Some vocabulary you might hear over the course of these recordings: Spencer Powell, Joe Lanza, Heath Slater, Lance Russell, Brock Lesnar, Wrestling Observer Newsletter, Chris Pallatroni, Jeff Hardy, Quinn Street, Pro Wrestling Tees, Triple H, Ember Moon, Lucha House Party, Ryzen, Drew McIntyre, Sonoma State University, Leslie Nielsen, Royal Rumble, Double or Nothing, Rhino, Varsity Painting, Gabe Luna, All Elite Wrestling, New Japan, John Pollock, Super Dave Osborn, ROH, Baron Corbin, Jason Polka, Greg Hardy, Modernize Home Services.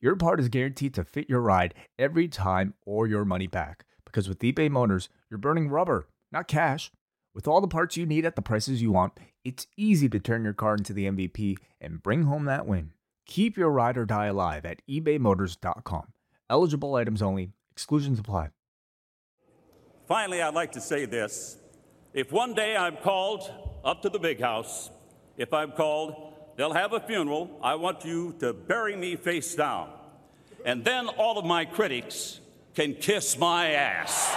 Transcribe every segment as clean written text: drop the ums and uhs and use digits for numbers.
your part is guaranteed to fit your ride every time or your money back. Because with eBay Motors, you're burning rubber, not cash. With all the parts you need at the prices you want, it's easy to turn your car into the MVP and bring home that win. Keep your ride or die alive at ebaymotors.com. Eligible items only. Exclusions apply. Finally, I'd like to say this. If one day I'm called up to the big house, if I'm called, they'll have a funeral. I want you to bury me face down. And then all of my critics can kiss my ass.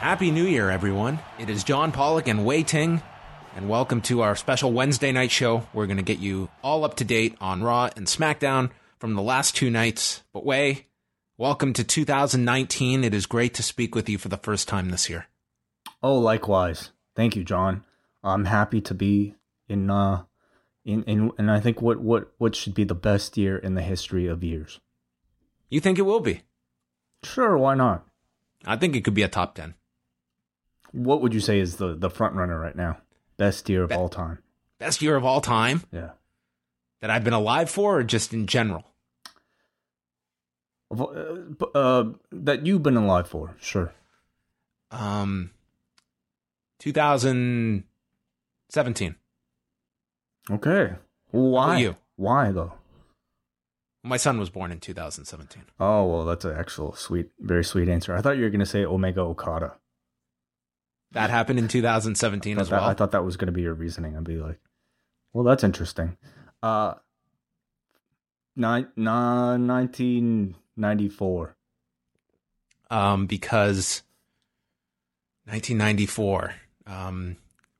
Happy New Year, everyone. It is John Pollock and Wei Ting, and welcome to our special Wednesday night show. We're going to get you all up to date on Raw and SmackDown from the last two nights. But Wei, welcome to 2019. It is great to speak with you for the first time this year. Oh, likewise. Thank you, John. I'm happy to be in I think what should be the best year in the history of years. You think it will be? Sure, why not? I think it could be a top 10. What would you say is the front runner right now? Best year of all time. Best year of all time? Yeah. That I've been alive for, or just in general? That you've been alive for, sure. 2017. Okay. Why? How about you? Why, though? My son was born in 2017. Oh, well, that's an actual sweet, very sweet answer. I thought you were going to say Omega Okada. That happened in 2017 as well. I thought that was going to be your reasoning. I'd be like, well, that's interesting. 1994. Because 1994,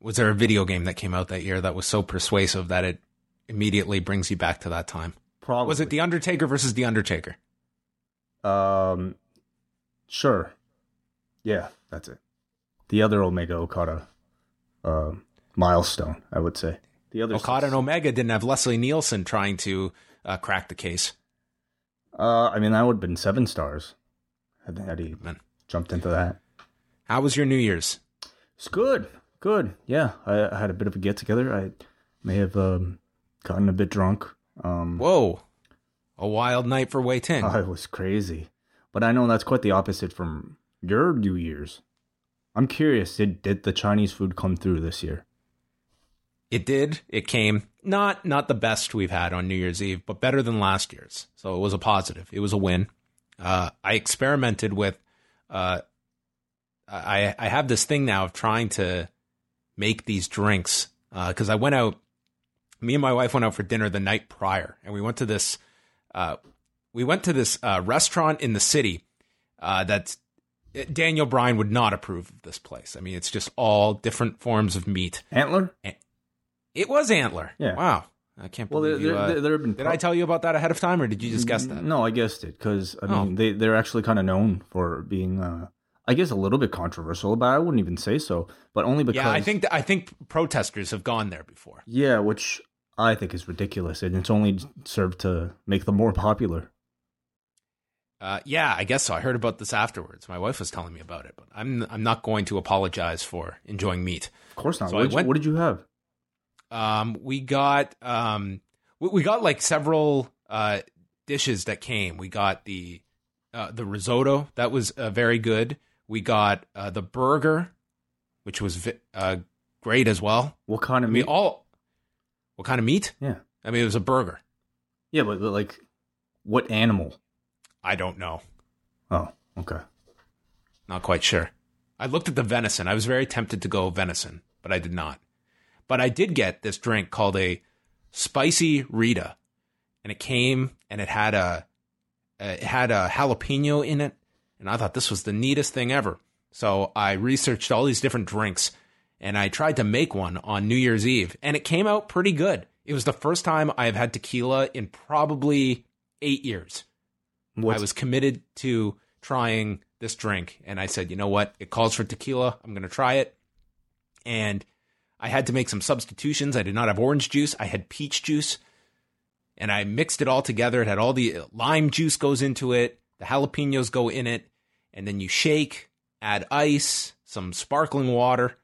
was there a video game that came out that year that was so persuasive that it immediately brings you back to that time? Probably. Was it The Undertaker versus The Undertaker? Sure. Yeah, that's it. The other Omega Okada milestone, I would say. The other Okada and Omega didn't have Leslie Nielsen trying to crack the case. I mean, that would have been 7 stars. Had he jumped into that. How was your New Year's? It's good. Good. Yeah, I had a bit of a get-together. I may have gotten a bit drunk. Whoa, a wild night for Wei Ting. It was crazy, but I know that's quite the opposite from your New Year's. I'm curious, did the Chinese food come through this year? It did. It came. Not the best we've had on New Year's Eve, but better than last year's. So it was a positive. It was a win. I experimented with. I have this thing now of trying to make these drinks because I went out. Me and my wife went out for dinner the night prior, and we went to this restaurant in the city that's Daniel Bryan would not approve of this place. I mean, it's just all different forms of meat. Antler? It was Antler. Yeah. Wow. I can't believe there have been. Did I tell you about that ahead of time, or did you just guess that? No, I guessed it because, mean, they're actually kind of known for being, I guess, a little bit controversial, but I wouldn't even say so, but only because... Yeah, I think protesters have gone there before. Yeah, which... I think it's ridiculous, and it's only served to make them more popular. Yeah, I guess so. I heard about this afterwards. My wife was telling me about it, but I'm not going to apologize for enjoying meat. Of course not. So what did you have? We got like several dishes that came. We got the risotto that was very good. We got the burger, which was great as well. What kind of meat? What kind of meat? Yeah. I mean, it was a burger. Yeah, but like, what animal? I don't know. Oh, okay. Not quite sure. I looked at the venison. I was very tempted to go venison, but I did not. But I did get this drink called a spicy Rita, and it came and it had a jalapeno in it, and I thought this was the neatest thing ever. So I researched all these different drinks, and I tried to make one on New Year's Eve, and it came out pretty good. It was the first time I have had tequila in probably 8 years. I was committed to trying this drink, and I said, you know what? It calls for tequila. I'm going to try it. And I had to make some substitutions. I did not have orange juice. I had peach juice, and I mixed it all together. It had all the lime juice goes into it. The jalapenos go in it, and then you shake, add ice, some sparkling water,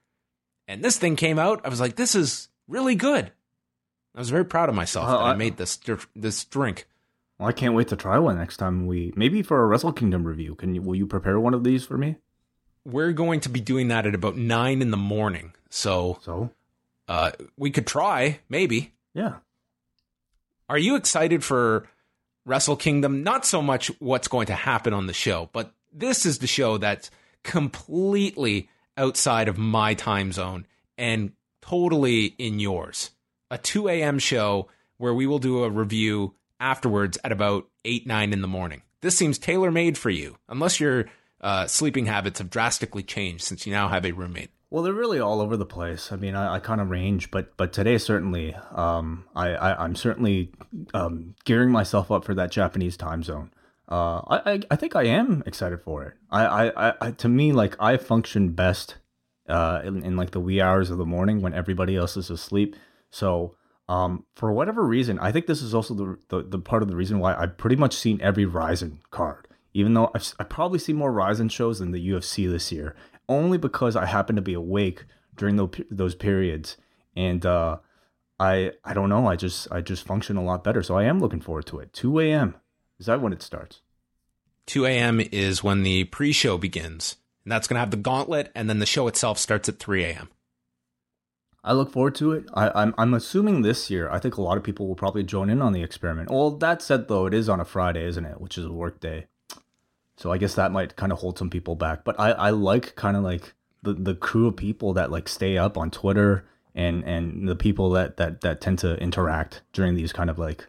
and this thing came out. I was like, this is really good. I was very proud of myself that I made this drink. Well, I can't wait to try one next time maybe for a Wrestle Kingdom review. Will you prepare one of these for me? We're going to be doing that at about 9 in the morning. So we could try, maybe. Yeah. Are you excited for Wrestle Kingdom? Not so much what's going to happen on the show, but this is the show that's completely outside of my time zone and totally in yours. A 2 a.m. show where we will do a review afterwards at about 8, 9 in the morning. This seems tailor-made for you, unless your sleeping habits have drastically changed since you now have a roommate. Well, they're really all over the place. I mean, I kind of range, but today certainly, I'm certainly gearing myself up for that Japanese time zone. I think I am excited for it. I to me, like, I function best in like the wee hours of the morning when everybody else is asleep. So for whatever reason, I think this is also the part of the reason why I've pretty much seen every Ryzen card, even though I probably see more Ryzen shows than the UFC this year. Only because I happen to be awake during those periods, and I don't know. I just function a lot better, so I am looking forward to it. 2 a.m. is that when it starts? 2 a.m. is when the pre-show begins, and that's gonna have the gauntlet, and then the show itself starts at 3 a.m. I look forward to it. I'm assuming this year. I think a lot of people will probably join in on the experiment. Well, that said, though, it is on a Friday, isn't it? Which is a work day. So I guess that might kind of hold some people back. But I like kind of like the crew of people that like stay up on Twitter and the people that tend to interact during these kind of like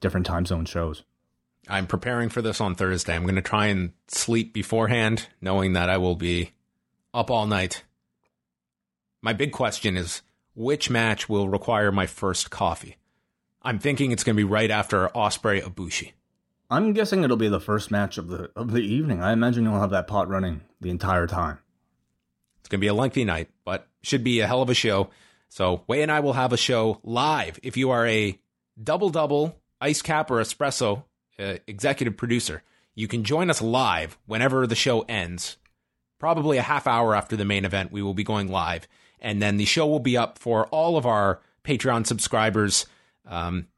different time zone shows. I'm preparing for this on Thursday. I'm going to try and sleep beforehand, knowing that I will be up all night. My big question is, which match will require my first coffee? I'm thinking it's going to be right after Osprey Ibushi. I'm guessing it'll be the first match of the evening. I imagine you'll have that pot running the entire time. It's going to be a lengthy night, but should be a hell of a show. So Wei and I will have a show live. If you are a Double Double Ice Cap or Espresso executive producer, you can join us live whenever the show ends. Probably a half hour after the main event, we will be going live. And then the show will be up for all of our Patreon subscribers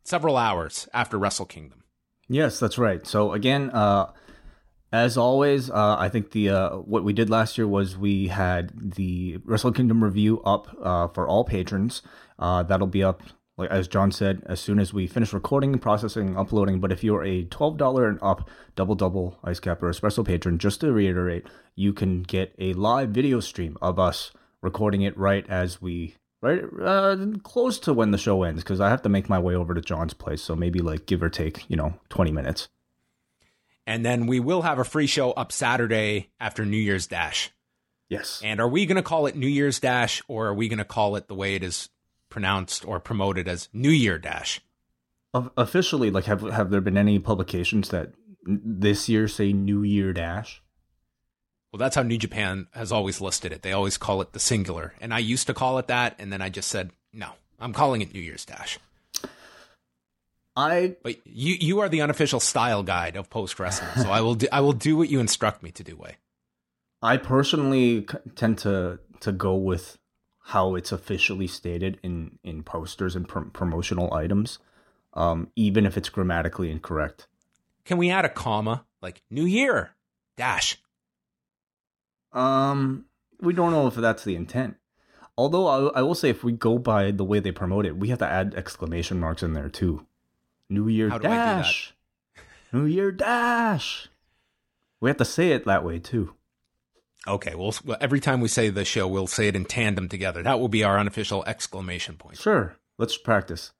several hours after Wrestle Kingdom. Yes, that's right. So again, as always, I think what we did last year was we had the Wrestle Kingdom review up for all patrons. That'll be up, like as John said, as soon as we finish recording, processing, and uploading. But if you're a $12 and up Double Double Ice Cap or Espresso patron, just to reiterate, you can get a live video stream of us recording it right as we... Right, close to when the show ends, because I have to make my way over to John's place. So maybe like give or take, 20 minutes. And then we will have a free show up Saturday after New Year's Dash. Yes. And are we going to call it New Year's Dash, or are we going to call it the way it is pronounced or promoted as New Year Dash? Officially, like have there been any publications that this year say New Year Dash? Well, that's how New Japan has always listed it. They always call it the singular. And I used to call it that, and then I just said, no, I'm calling it New Year's Dash. But you are the unofficial style guide of post-wrestling, so I will do what you instruct me to do, Wei. I personally tend to go with how it's officially stated in posters and promotional items, even if it's grammatically incorrect. Can we add a comma? Like, New Year Dash. We don't know if that's the intent. Although I will say, if we go by the way they promote it, we have to add exclamation marks in there too. New Year Dash. New Year Dash. We have to say it that way too. Okay. Well, every time we say the show, we'll say it in tandem together. That will be our unofficial exclamation point. Sure. Let's practice.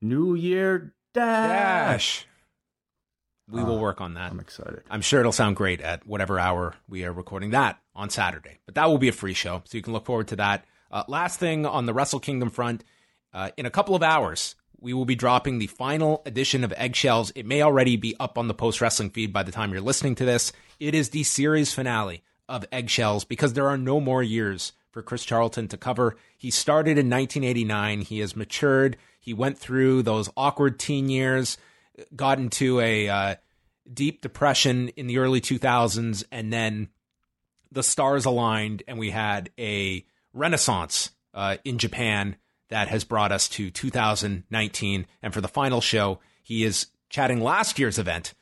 New Year Dash. We will work on that. I'm excited. I'm sure it'll sound great at whatever hour we are recording that on Saturday. But that will be a free show, so you can look forward to that. Last thing on the Wrestle Kingdom front, in a couple of hours, we will be dropping the final edition of Eggshells. It may already be up on the Post Wrestling feed by the time you're listening to this. It is the series finale of Eggshells because there are no more years for Chris Charlton to cover. He started in 1989. He has matured. He went through those awkward teen years, got into a deep depression in the early 2000s, and then the stars aligned, and we had a renaissance in Japan that has brought us to 2019. And for the final show, he is chatting last year's event,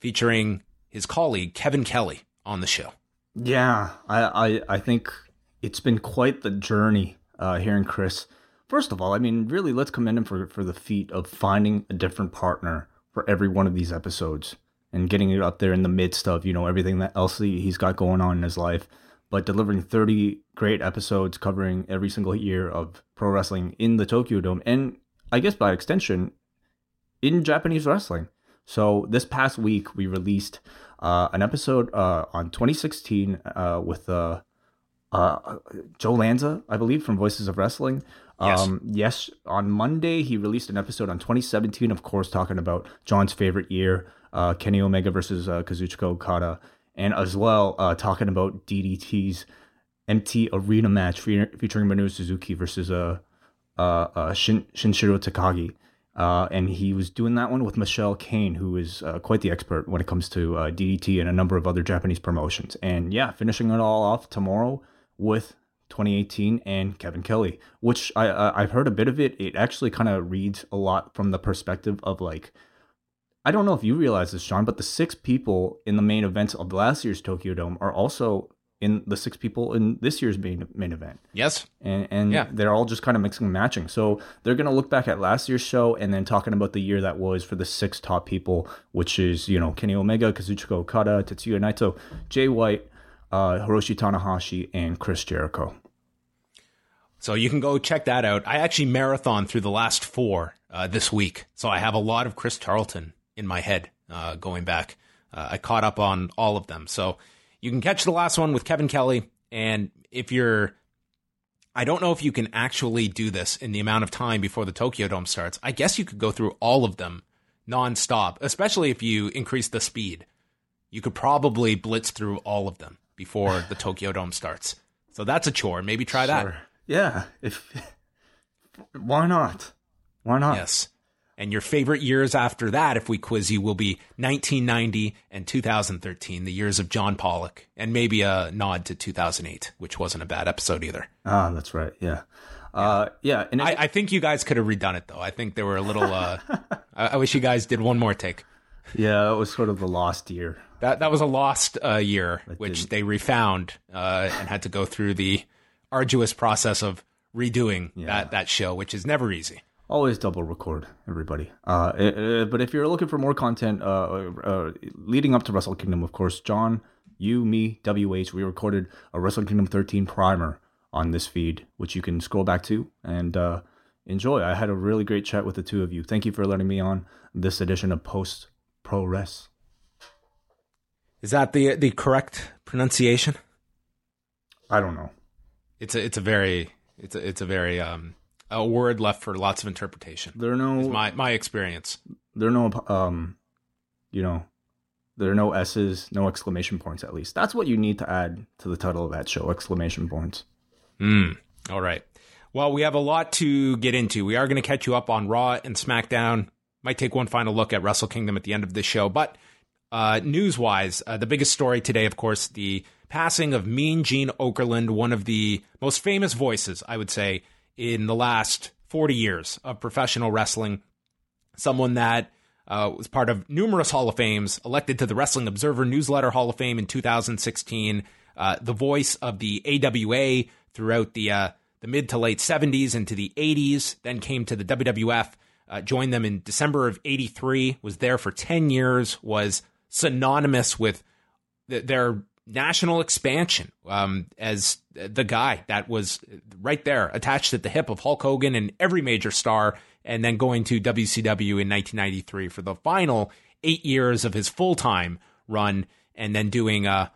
featuring his colleague Kevin Kelly on the show. Yeah, I think it's been quite the journey hearing Chris. First of all, I mean, really, let's commend him for the feat of finding a different partner for every one of these episodes and getting it up there in the midst of, you know, everything that else he's got going on in his life, but delivering 30 great episodes covering every single year of pro wrestling in the Tokyo Dome and, I guess by extension, in Japanese wrestling. So this past week, we released an episode on 2016 with Joe Lanza, I believe, from Voices of Wrestling. Yes. Yes, on Monday, he released an episode on 2017, of course, talking about John's favorite year, Kenny Omega versus Kazuchika Okada, and as well talking about DDT's empty arena match featuring Minoru Suzuki versus Shinshiro Takagi. And he was doing that one with Michelle Kane, who is quite the expert when it comes to DDT and a number of other Japanese promotions. And yeah, finishing it all off tomorrow with 2018 and Kevin Kelly, which I've heard a bit of it. It actually kind of reads a lot from the perspective of, like, I don't know if you realize this, Sean, but the six people in the main events of last year's Tokyo Dome are also in the six people in this year's main event. Yes. And yeah, they're all just kind of mixing and matching. So they're going to look back at last year's show and then talking about the year that was for the six top people, which is, you know, Kenny Omega, Kazuchika Okada, Tetsuya Naito, Jay White, Hiroshi Tanahashi, and Chris Jericho. So you can go check that out. I actually marathoned through the last four this week, so I have a lot of Chris Charlton in my head going back. I caught up on all of them. So you can catch the last one with Kevin Kelly, and if you're... I don't know if you can actually do this in the amount of time before the Tokyo Dome starts. I guess you could go through all of them nonstop, especially if you increase the speed. You could probably blitz through all of them before the Tokyo Dome starts. So that's a chore. Maybe try that. Sure. Yeah. Why not? Why not? Yes. And your favorite years after that, if we quiz you, will be 1990 and 2013, the years of John Pollock, and maybe a nod to 2008, which wasn't a bad episode either. Ah, that's right. Yeah. Yeah. And I think you guys could have redone it, though. I think there were a little... I wish you guys did one more take. Yeah, that was sort of the lost year. That was a lost year, which they refound and had to go through the arduous process of redoing that show, which is never easy. Always double record, everybody. But if you're looking for more content leading up to Wrestle Kingdom, of course, John, you, me, WH, we recorded a Wrestle Kingdom 13 primer on this feed, which you can scroll back to and enjoy. I had a really great chat with the two of you. Thank you for letting me on this edition of Post Pro Res. Is that the correct pronunciation? I don't know. It's a very word left for lots of interpretation. My experience. There are no there are no S's, no exclamation points. At least that's what you need to add to the title of that show: exclamation points. All right. Well, we have a lot to get into. We are going to catch you up on Raw and SmackDown. Might take one final look at Wrestle Kingdom at the end of this show, but. News-wise, the biggest story today, of course, the passing of Mean Gene Okerlund, one of the most famous voices, I would say, in the last 40 years of professional wrestling. Someone that was part of numerous Hall of Fames, elected to the Wrestling Observer Newsletter Hall of Fame in 2016, the voice of the AWA throughout the mid to late 70s into the 80s, then came to the WWF, joined them in December of 83, was there for 10 years, was synonymous with their national expansion as the guy that was right there attached at the hip of Hulk Hogan and every major star, and then going to WCW in 1993 for the final 8 years of his full-time run and then doing odd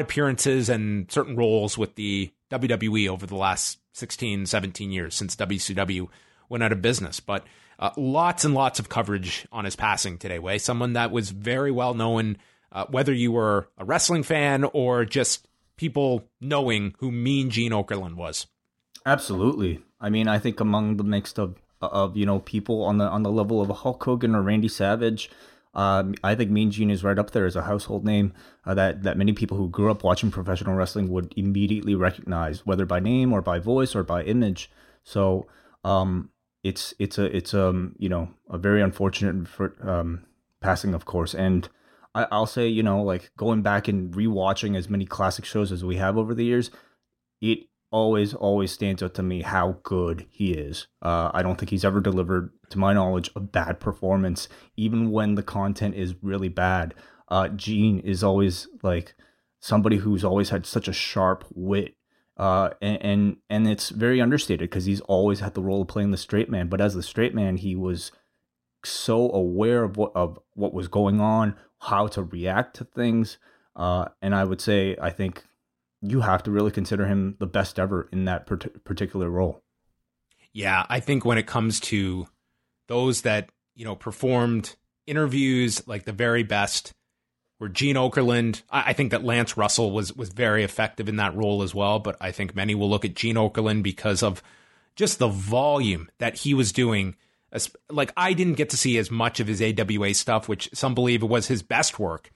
appearances and certain roles with the WWE over the last 16, 17 years since WCW went out of business. But lots and lots of coverage on his passing today, Wei. Someone that was very well known, whether you were a wrestling fan or just people knowing who Mean Gene Okerlund was. Absolutely. I mean, I think among the mix of people on the level of a Hulk Hogan or Randy Savage, I think Mean Gene is right up there as a household name that many people who grew up watching professional wrestling would immediately recognize, whether by name or by voice or by image. So it's a very unfortunate passing, of course. And I'll say, going back and rewatching as many classic shows as we have over the years, it always stands out to me how good he is. I don't think he's ever delivered, to my knowledge, a bad performance, even when the content is really bad. Gene is always like somebody who's always had such a sharp wit. And it's very understated because he's always had the role of playing the straight man. But as the straight man, he was so aware of what was going on, how to react to things. And I would say, I think you have to really consider him the best ever in that particular role. Yeah, I think when it comes to those that, performed interviews like the very best were Gene Okerlund. I think that Lance Russell was very effective in that role as well. But I think many will look at Gene Okerlund because of just the volume that he was doing. Like, I didn't get to see as much of his AWA stuff, which some believe it was his best work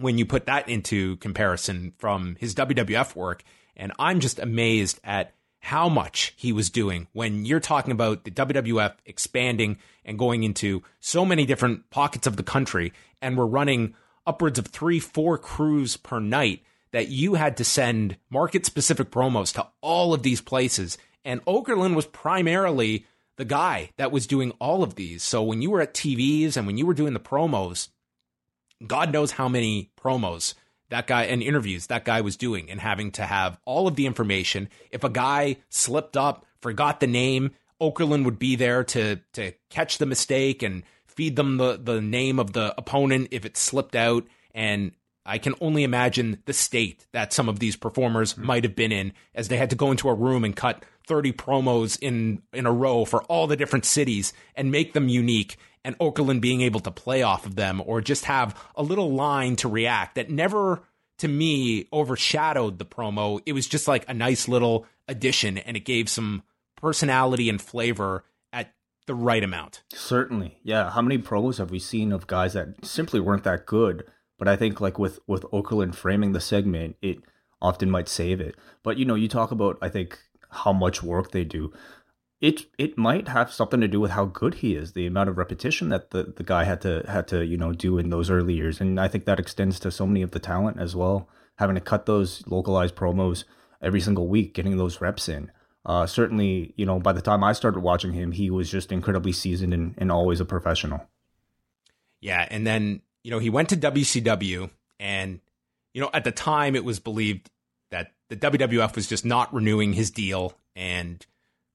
when you put that into comparison from his WWF work. And I'm just amazed at how much he was doing when you're talking about the WWF expanding and going into so many different pockets of the country. And we're running upwards of 3-4 crews per night that you had to send market-specific promos to all of these places. And Okerlund was primarily the guy that was doing all of these. So when you were at TVs and when you were doing the promos, God knows how many promos that guy and interviews that guy was doing and having to have all of the information. If a guy slipped up, forgot the name, Okerlund would be there to catch the mistake and feed them the name of the opponent if it slipped out. And I can only imagine the state that some of these performers might have been in as they had to go into a room and cut 30 promos in a row for all the different cities and make them unique, and Okerlund being able to play off of them or just have a little line to react that never, to me, overshadowed the promo. It was just like a nice little addition, and it gave some personality and flavor at the right amount. Certainly, yeah. How many promos have we seen of guys that simply weren't that good? But I think like with Okerlund framing the segment, it often might save it. But, you talk about, I think, how much work they do. It might have something to do with how good he is, the amount of repetition that the guy had to do in those early years. And I think that extends to so many of the talent as well, having to cut those localized promos every single week, getting those reps in. Certainly, by the time I started watching him, he was just incredibly seasoned and always a professional. Yeah, and then, he went to WCW, and, at the time it was believed that the WWF was just not renewing his deal and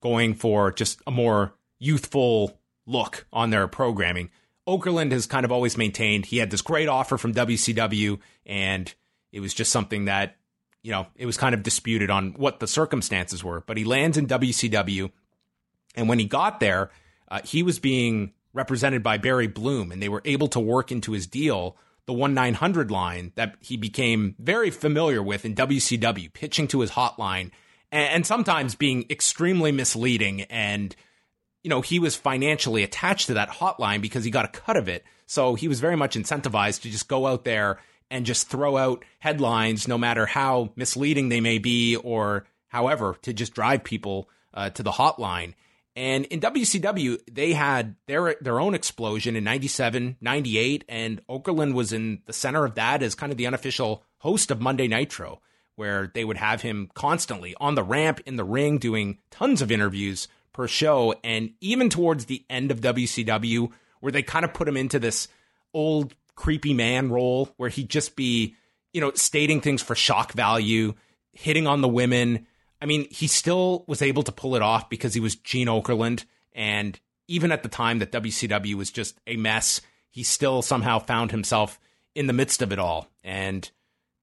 going for just a more youthful look on their programming. Okerlund has kind of always maintained he had this great offer from WCW, and it was just something that, it was kind of disputed on what the circumstances were. But he lands in WCW, and when he got there, he was being represented by Barry Bloom, and they were able to work into his deal the 1-900 line that he became very familiar with in WCW, pitching to his hotline and sometimes being extremely misleading. And, he was financially attached to that hotline because he got a cut of it. So he was very much incentivized to just go out there and just throw out headlines, no matter how misleading they may be or however, to just drive people to the hotline. And in WCW, they had their own explosion in 97, 98, and Okerlund was in the center of that as kind of the unofficial host of Monday Nitro, where they would have him constantly on the ramp, in the ring, doing tons of interviews per show. And even towards the end of WCW, where they kind of put him into this old creepy man role, where he'd just be, stating things for shock value, hitting on the women. I mean, he still was able to pull it off because he was Gene Okerlund. And even at the time that WCW was just a mess, he still somehow found himself in the midst of it all. And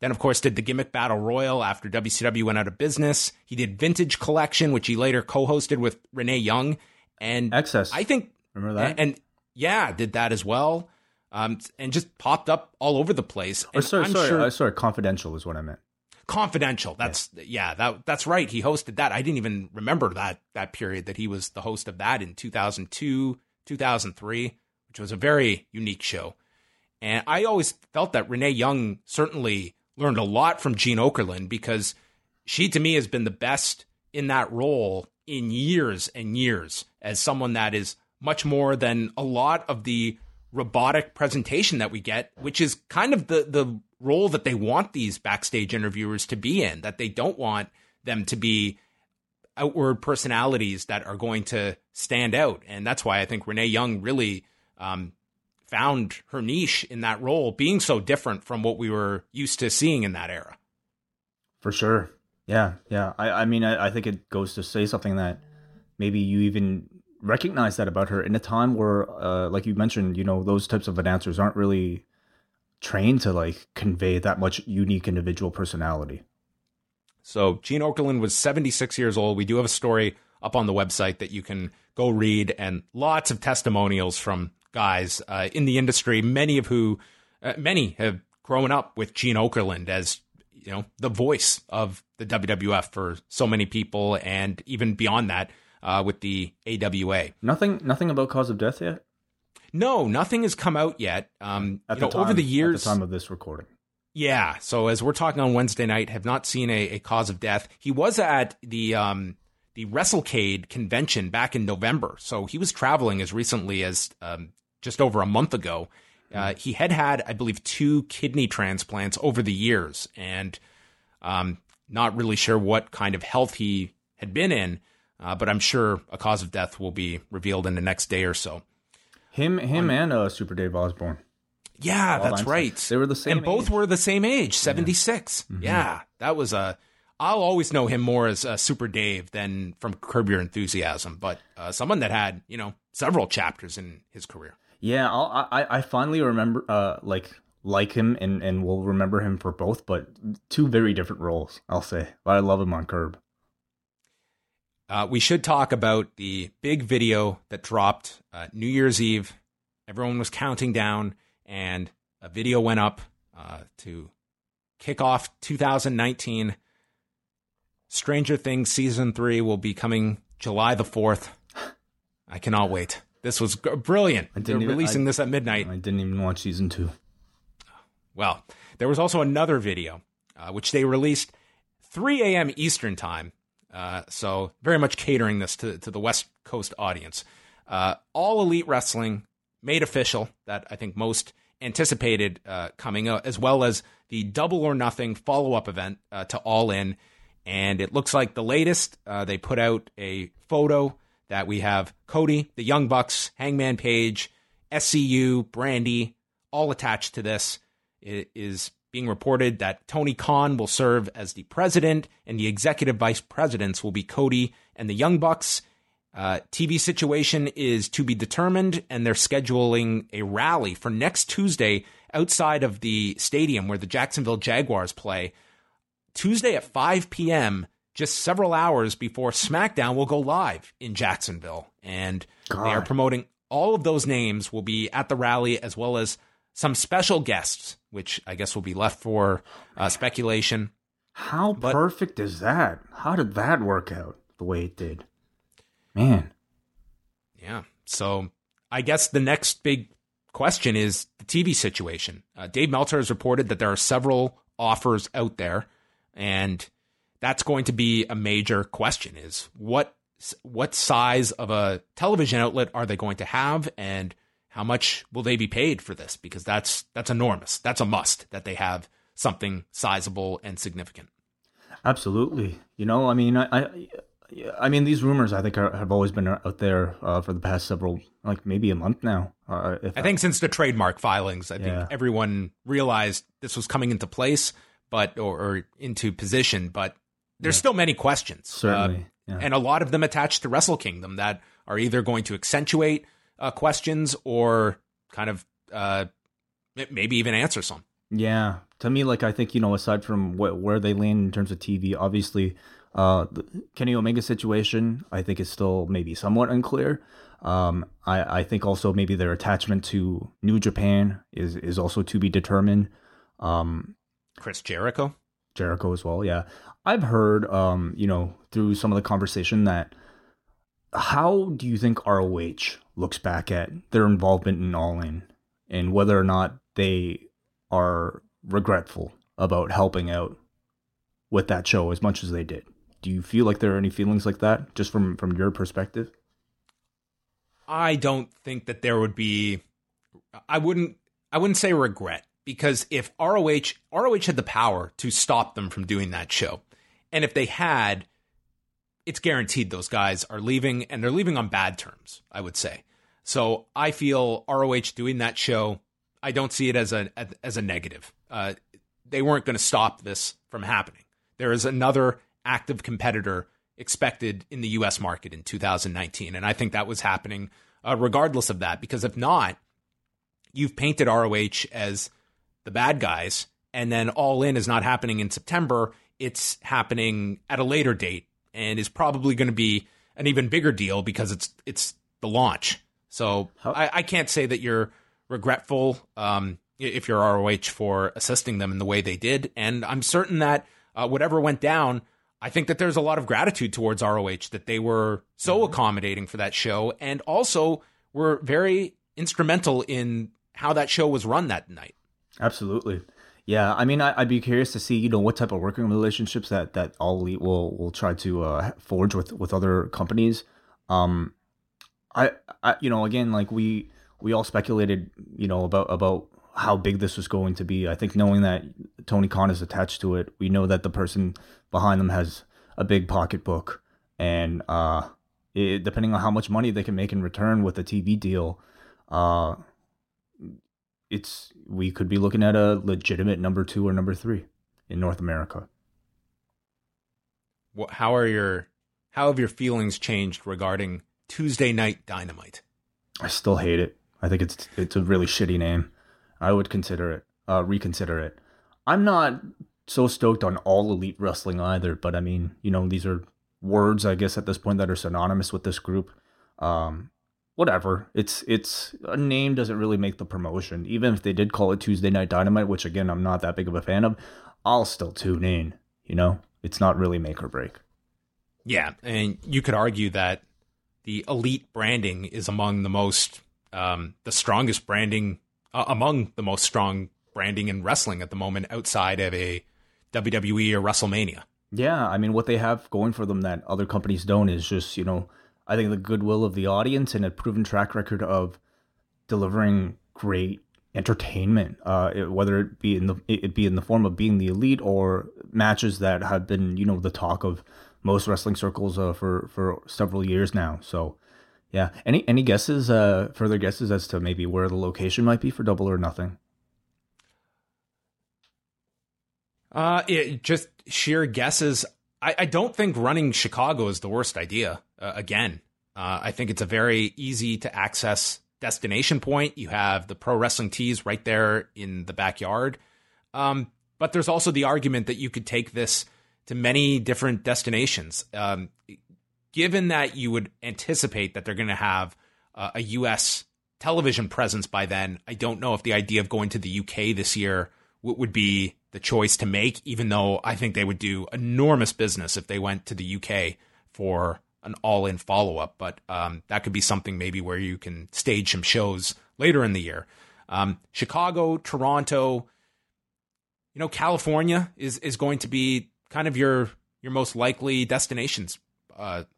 then, of course, did the gimmick battle royal after WCW went out of business. He did Vintage Collection, which he later co-hosted with Renee Young. And Excess. I think, remember that? And yeah, did that as well. And just popped up all over the place. And sorry, Confidential is what I meant. Confidential. That's that's right. He hosted that. I didn't even remember that period that he was the host of that in 2002, 2003, which was a very unique show. And I always felt that Renee Young certainly learned a lot from Gene Okerlund, because she, to me, has been the best in that role in years and years, as someone that is much more than a lot of the robotic presentation that we get, which is kind of the role that they want these backstage interviewers to be in, that they don't want them to be outward personalities that are going to stand out. And that's why I think Renee Young really found her niche in that role, being so different from what we were used to seeing in that era. For sure. Yeah. Yeah. I mean, I think it goes to say something that maybe you even recognize that about her in a time where, like you mentioned, you know, those types of announcers aren't really trained to like convey that much unique individual personality. So Gene Okerlund was 76 years old. We do have a story up on the website that you can go read, and lots of testimonials from guys in the industry, many have grown up with Gene Okerlund as, you know, the voice of the WWF for so many people, and even beyond that with the AWA. Nothing about cause of death yet? No, nothing has come out yet. Over the years, at the time of this recording. Yeah. So as we're talking on Wednesday night, have not seen a cause of death. He was at the WrestleCade convention back in November. So he was traveling as recently as just over a month ago. He had, I believe, 2 kidney transplants over the years, and not really sure what kind of health he had been in. But I'm sure a cause of death will be revealed in the next day or so. Him, and Super Dave Osborne. Yeah, that's right. They were the same age. And both were the same age, 76. Yeah, that was I'll always know him more as Super Dave than from Curb Your Enthusiasm, but someone that had, you know, several chapters in his career. Yeah, I finally remember like him, and will remember him for both, but 2 very different roles, I'll say. But I love him on Curb. We should talk about the big video that dropped New Year's Eve. Everyone was counting down, and a video went up to kick off 2019. Stranger Things Season 3 will be coming July the 4th. I cannot wait. This was brilliant. They're releasing this at midnight. I didn't even watch Season 2. Well, there was also another video, which they released 3 a.m. Eastern time. So very much catering this to the West Coast audience. All Elite Wrestling made official, that I think most anticipated coming out, as well as the Double or Nothing follow-up event to All In. And it looks like the latest, they put out a photo that we have Cody, the Young Bucks, Hangman Page, SCU, Brandy, all attached to this. It is being reported that Tony Khan will serve as the president, and the executive vice presidents will be Cody and the Young Bucks. TV situation is to be determined, and they're scheduling a rally for next Tuesday outside of the stadium where the Jacksonville Jaguars play. Tuesday at 5 p.m., just several hours before SmackDown will go live in Jacksonville. And they are promoting all of those names will be at the rally, as well as some special guests, which I guess will be left for speculation. How perfect is that? How did that work out the way it did? Man. Yeah. So I guess the next big question is the TV situation. Dave Meltzer has reported that there are several offers out there, and that's going to be a major question, is what size of a television outlet are they going to have, and how much will they be paid for this? Because that's enormous. That's a must that they have something sizable and significant. Absolutely. You know, I mean, I mean, these rumors I think have always been out there for the past several, like maybe a month now. I think since the trademark filings, I think everyone realized this was coming into place, but or into position. But there's still many questions, certainly, and a lot of them attached to Wrestle Kingdom that are either going to accentuate questions or kind of maybe even answer some. Yeah. To me, like, I think, you know, aside from where they land in terms of TV, obviously, the Kenny Omega situation, I think, is still maybe somewhat unclear. I think also maybe their attachment to New Japan is also to be determined. Chris Jericho as well. Yeah. I've heard, you know, through some of the conversation that how do you think ROH looks back at their involvement in All In and whether or not they are regretful about helping out with that show as much as they did? Do you feel like there are any feelings like that just from your perspective? I don't think that there would be, I wouldn't say regret, because if ROH had the power to stop them from doing that show. And if they had, it's guaranteed those guys are leaving, and they're leaving on bad terms, I would say. So I feel ROH doing that show, I don't see it as a negative. They weren't going to stop this from happening. There is another active competitor expected in the U.S. market in 2019, and I think that was happening regardless of that, because if not, you've painted ROH as the bad guys, and then All In is not happening in September. It's happening at a later date and is probably going to be an even bigger deal because it's the launch. So I can't say that you're regretful if you're ROH for assisting them in the way they did. And I'm certain that whatever went down, I think that there's a lot of gratitude towards ROH that they were so accommodating for that show and also were very instrumental in how that show was run that night. Absolutely. Yeah. I mean, I'd be curious to see, you know, what type of working relationships that All Elite will try to forge with other companies. I you know, again, like we all speculated, you know, about how big this was going to be. I think knowing that Tony Khan is attached to it, we know that the person behind them has a big pocketbook, and depending on how much money they can make in return with a TV deal, we could be looking at a legitimate number 2 or number 3 in North America. How have your feelings changed regarding Tuesday Night Dynamite? I still hate it. I think it's a really shitty name. I would reconsider it. I'm not so stoked on All Elite Wrestling either, but I mean, you know, these are words, I guess, at this point that are synonymous with this group. Whatever. It's a name doesn't really make the promotion. Even if they did call it Tuesday Night Dynamite, which again I'm not that big of a fan of, I'll still tune in. You know, it's not really make or break. Yeah, and you could argue that the Elite branding is among the most, the strongest branding among the most strong branding in wrestling at the moment outside of a WWE or WrestleMania. Yeah, I mean what they have going for them that other companies don't is just, you know, I think the goodwill of the audience and a proven track record of delivering great entertainment, whether it be in the form of being the Elite or matches that have been, you know, the talk of most wrestling circles for several years now. So, yeah. Any guesses? Further guesses as to maybe where the location might be for Double or Nothing? It just sheer guesses. I don't think running Chicago is the worst idea. I think it's a very easy to access destination point. You have the pro wrestling tees right there in the backyard. But there's also the argument that you could take this to many different destinations. Given that you would anticipate that they're going to have a U.S. television presence by then, I don't know if the idea of going to the UK this year would be the choice to make, even though I think they would do enormous business if they went to the UK for an all-in follow-up, but that could be something maybe where you can stage some shows later in the year. Chicago, Toronto, you know, California is going to be kind of your most likely destinations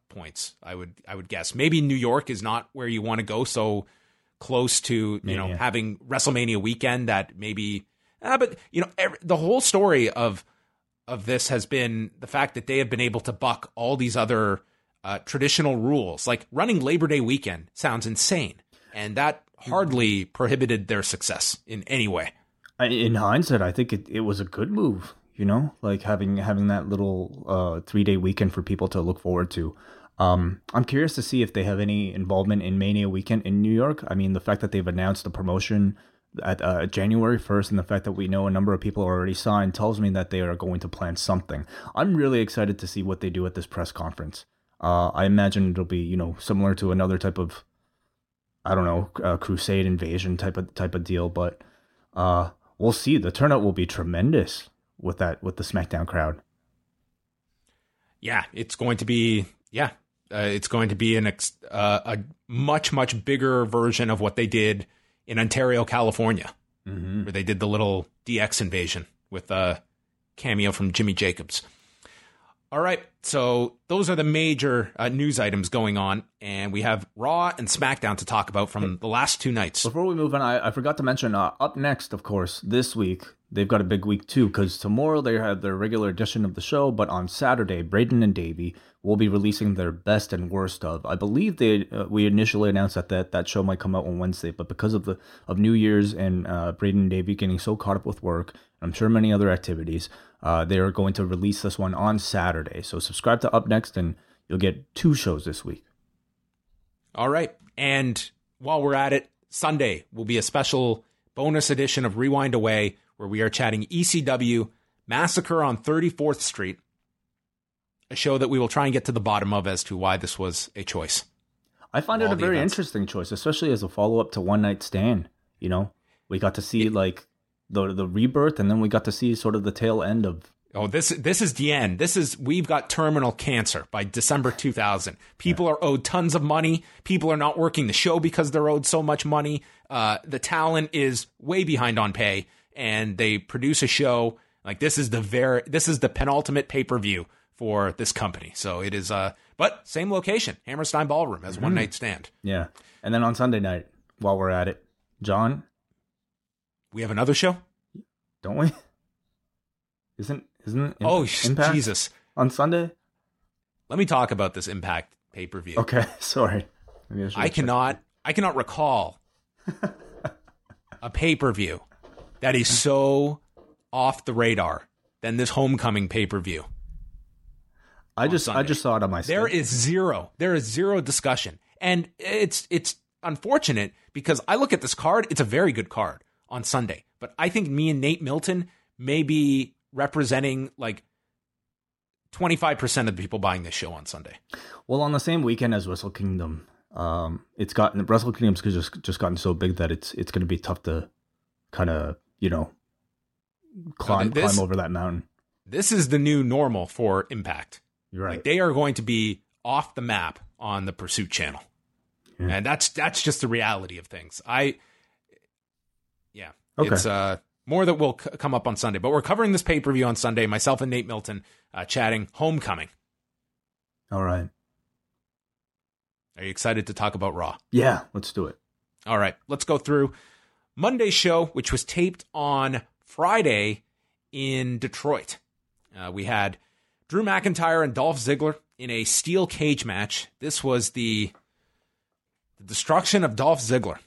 points. I would guess maybe New York is not where you want to go so close to you know having WrestleMania weekend that maybe. But you know the whole story of this has been the fact that they have been able to buck all these other traditional rules. Like running Labor Day weekend sounds insane, and that hardly prohibited their success in any way. In hindsight, I think it was a good move, you know, like having that little 3-day weekend for people to look forward to. I'm curious to see if they have any involvement in Mania weekend in New York. I mean, the fact that they've announced the promotion at January 1st, and the fact that we know a number of people already signed tells me that they are going to plan something. I'm really excited to see what they do at this press conference. I imagine it'll be, you know, similar to another type of, I don't know, crusade invasion type of deal, but we'll see. The turnout will be tremendous with the SmackDown crowd. Yeah, it's going to be a much bigger version of what they did in Ontario, California, mm-hmm. where they did the little DX invasion with a cameo from Jimmy Jacobs. All right, so those are the major news items going on, and we have Raw and SmackDown to talk about from the last two nights. Before we move on, I forgot to mention, up next, of course, this week, they've got a big week too, because tomorrow they have their regular edition of the show, but on Saturday, Brayden and Davey will be releasing their best and worst of. I believe we initially announced that show might come out on Wednesday, but because of New Year's and Brayden and Davey getting so caught up with work, and I'm sure many other activities, they are going to release this one on Saturday. So subscribe to Up Next and you'll get two shows this week. All right. And while we're at it, Sunday will be a special bonus edition of Rewind Away, where we are chatting ECW, Massacre on 34th Street, a show that we will try and get to the bottom of as to why this was a choice. I find it a very interesting choice, especially as a follow-up to One Night Stand. You know, we got to see the rebirth, and then we got to see sort of the tail end of... Oh, this is the end. We've got terminal cancer by December 2000. People are owed tons of money. People are not working the show because they're owed so much money. The talent is way behind on pay. And they produce a show like this is the penultimate pay-per-view for this company. So it is but same location, Hammerstein Ballroom, as mm-hmm. One Night Stand. Yeah. And then on Sunday night, while we're at it, John, we have another show, don't we? Isn't Impact Jesus on Sunday? Let me talk about this Impact pay-per-view. Okay, sorry. Maybe I cannot recall a pay-per-view that is so off the radar than this Homecoming pay-per-view. I just saw it on my screen. There is zero discussion. And it's unfortunate because I look at this card, it's a very good card on Sunday. But I think me and Nate Milton may be representing like 25% of the people buying this show on Sunday. Well, on the same weekend as Wrestle Kingdom, Wrestle Kingdom's just gotten so big that it's going to be tough to kind of, you know, climb over that mountain. This is the new normal for Impact. You're right. Like, they are going to be off the map on the Pursuit Channel. Yeah. And that's just the reality of things. Okay. It's more that will come up on Sunday, but we're covering this pay-per-view on Sunday, myself and Nate Milton chatting Homecoming. All right. Are you excited to talk about Raw? Yeah, let's do it. All right. Let's go through Monday's show, which was taped on Friday in Detroit. We had Drew McIntyre and Dolph Ziggler in a steel cage match. This was the destruction of Dolph Ziggler.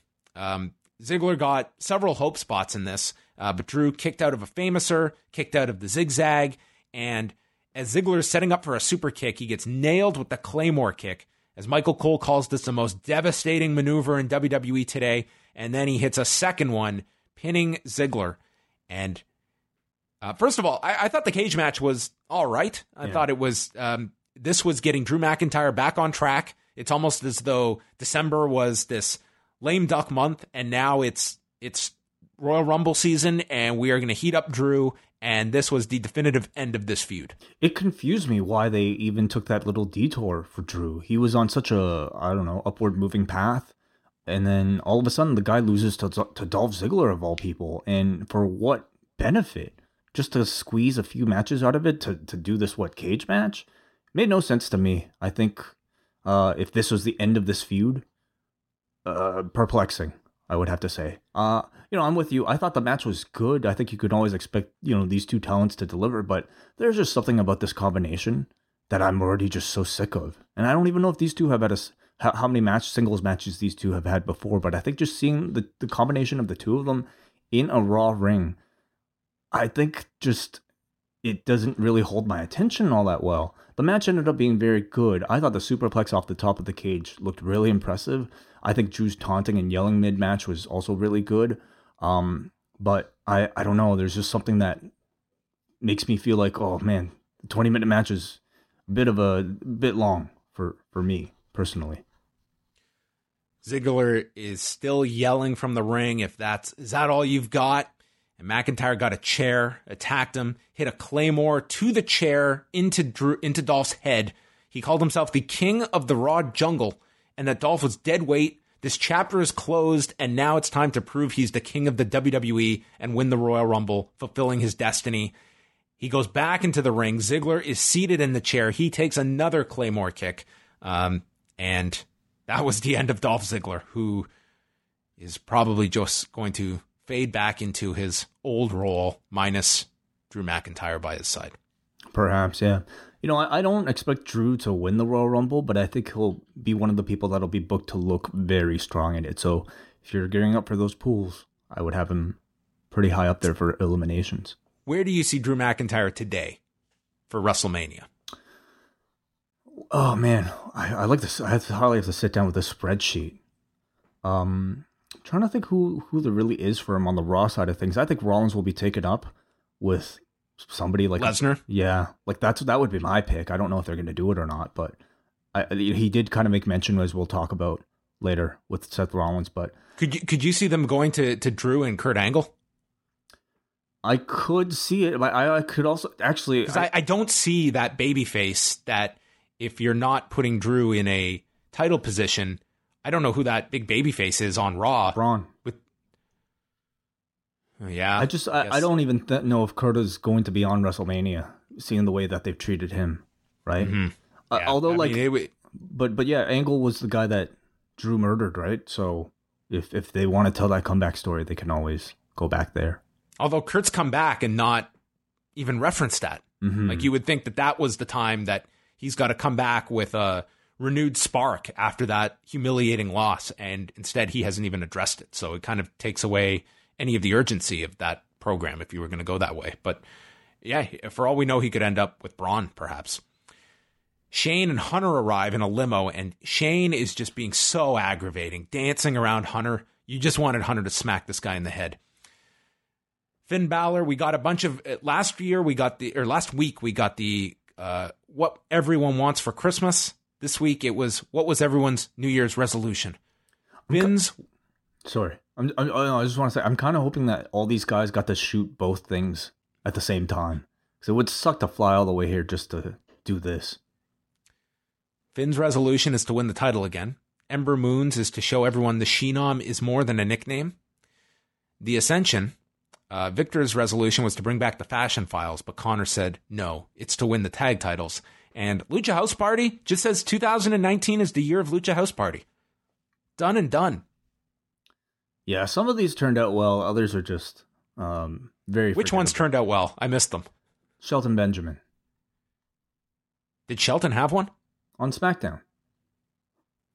Ziggler got several hope spots in this, but Drew kicked out of a famouser, kicked out of the zigzag, and as Ziggler is setting up for a super kick, he gets nailed with the Claymore kick. As Michael Cole calls this the most devastating maneuver in WWE today, and then he hits a second one, pinning Ziggler. And first of all, I thought the cage match was all right. I thought it was, this was getting Drew McIntyre back on track. It's almost as though December was this lame duck month, and now it's Royal Rumble season, and we are going to heat up Drew, and this was the definitive end of this feud. It confused me why they even took that little detour for Drew. He was on such a, I don't know, upward moving path. And then all of a sudden, the guy loses to Dolph Ziggler, of all people. And for what benefit? Just to squeeze a few matches out of it to do this, cage match? Made no sense to me. I think if this was the end of this feud, perplexing, I would have to say. I'm with you. I thought the match was good. I think you could always expect, these two talents to deliver. But there's just something about this combination that I'm already just so sick of. And I don't even know if these two have had a... how many singles matches these two have had before, but I think just seeing the combination of the two of them in a Raw ring, I think just it doesn't really hold my attention all that well. The match ended up being very good. I thought the superplex off the top of the cage looked really impressive. I think Drew's taunting and yelling mid-match was also really good. But I don't know. There's just something that makes me feel like, oh man, the 20-minute match is a bit long for me personally. Ziggler is still yelling from the ring. Is that all you've got? And McIntyre got a chair, attacked him, hit a claymore to the chair into Dolph's head. He called himself the King of the Raw Jungle, and that Dolph was dead weight. This chapter is closed, and now it's time to prove he's the king of the WWE and win the Royal Rumble, fulfilling his destiny. He goes back into the ring. Ziggler is seated in the chair. He takes another claymore kick, and that was the end of Dolph Ziggler, who is probably just going to fade back into his old role, minus Drew McIntyre by his side. Perhaps, yeah. You know, I don't expect Drew to win the Royal Rumble, but I think he'll be one of the people that'll be booked to look very strong in it. So if you're gearing up for those pools, I would have him pretty high up there for eliminations. Where do you see Drew McIntyre today for WrestleMania? Oh, man. I like this. I hardly have to sit down with a spreadsheet. I'm trying to think who there really is for him on the Raw side of things. I think Rollins will be taken up with somebody like Lesnar. Yeah, like that would be my pick. I don't know if they're going to do it or not, but he did kind of make mention, as we'll talk about later, with Seth Rollins. But could you see them going to Drew and Kurt Angle? I could see it, but I could also actually, because I don't see that babyface that if you're not putting Drew in a title position, I don't know who that big babyface is on Raw. Braun. Yeah, I don't even know if Kurt is going to be on WrestleMania, seeing the way that they've treated him, right? Mm-hmm. Yeah. Although, yeah, Angle was the guy that Drew murdered, right? So if they want to tell that comeback story, they can always go back there. Although Kurt's come back and not even referenced that, mm-hmm. Like you would think that was the time that he's got to come back with a renewed spark after that humiliating loss, and instead he hasn't even addressed it. So it kind of takes away any of the urgency of that program if you were going to go that way. But yeah, for all we know, he could end up with Braun, perhaps. Shane and Hunter arrive in a limo, and Shane is just being so aggravating, dancing around Hunter. You just wanted Hunter to smack this guy in the head. Finn Balor, we got a bunch of... last week, we got the what everyone wants for Christmas. This week, it was, what was everyone's New Year's resolution? Sorry. I just want to say, I'm kind of hoping that all these guys got to shoot both things at the same time, because it would suck to fly all the way here just to do this. Finn's resolution is to win the title again. Ember Moon's is to show everyone the Sheenom is more than a nickname. The Ascension, Victor's resolution was to bring back the Fashion Files, but Connor said, no, it's to win the tag titles. And Lucha House Party just says 2019 is the year of Lucha House Party. Done and done. Yeah, some of these turned out well. Others are just very... Which ones turned out well? I missed them. Shelton Benjamin. Did Shelton have one? On SmackDown.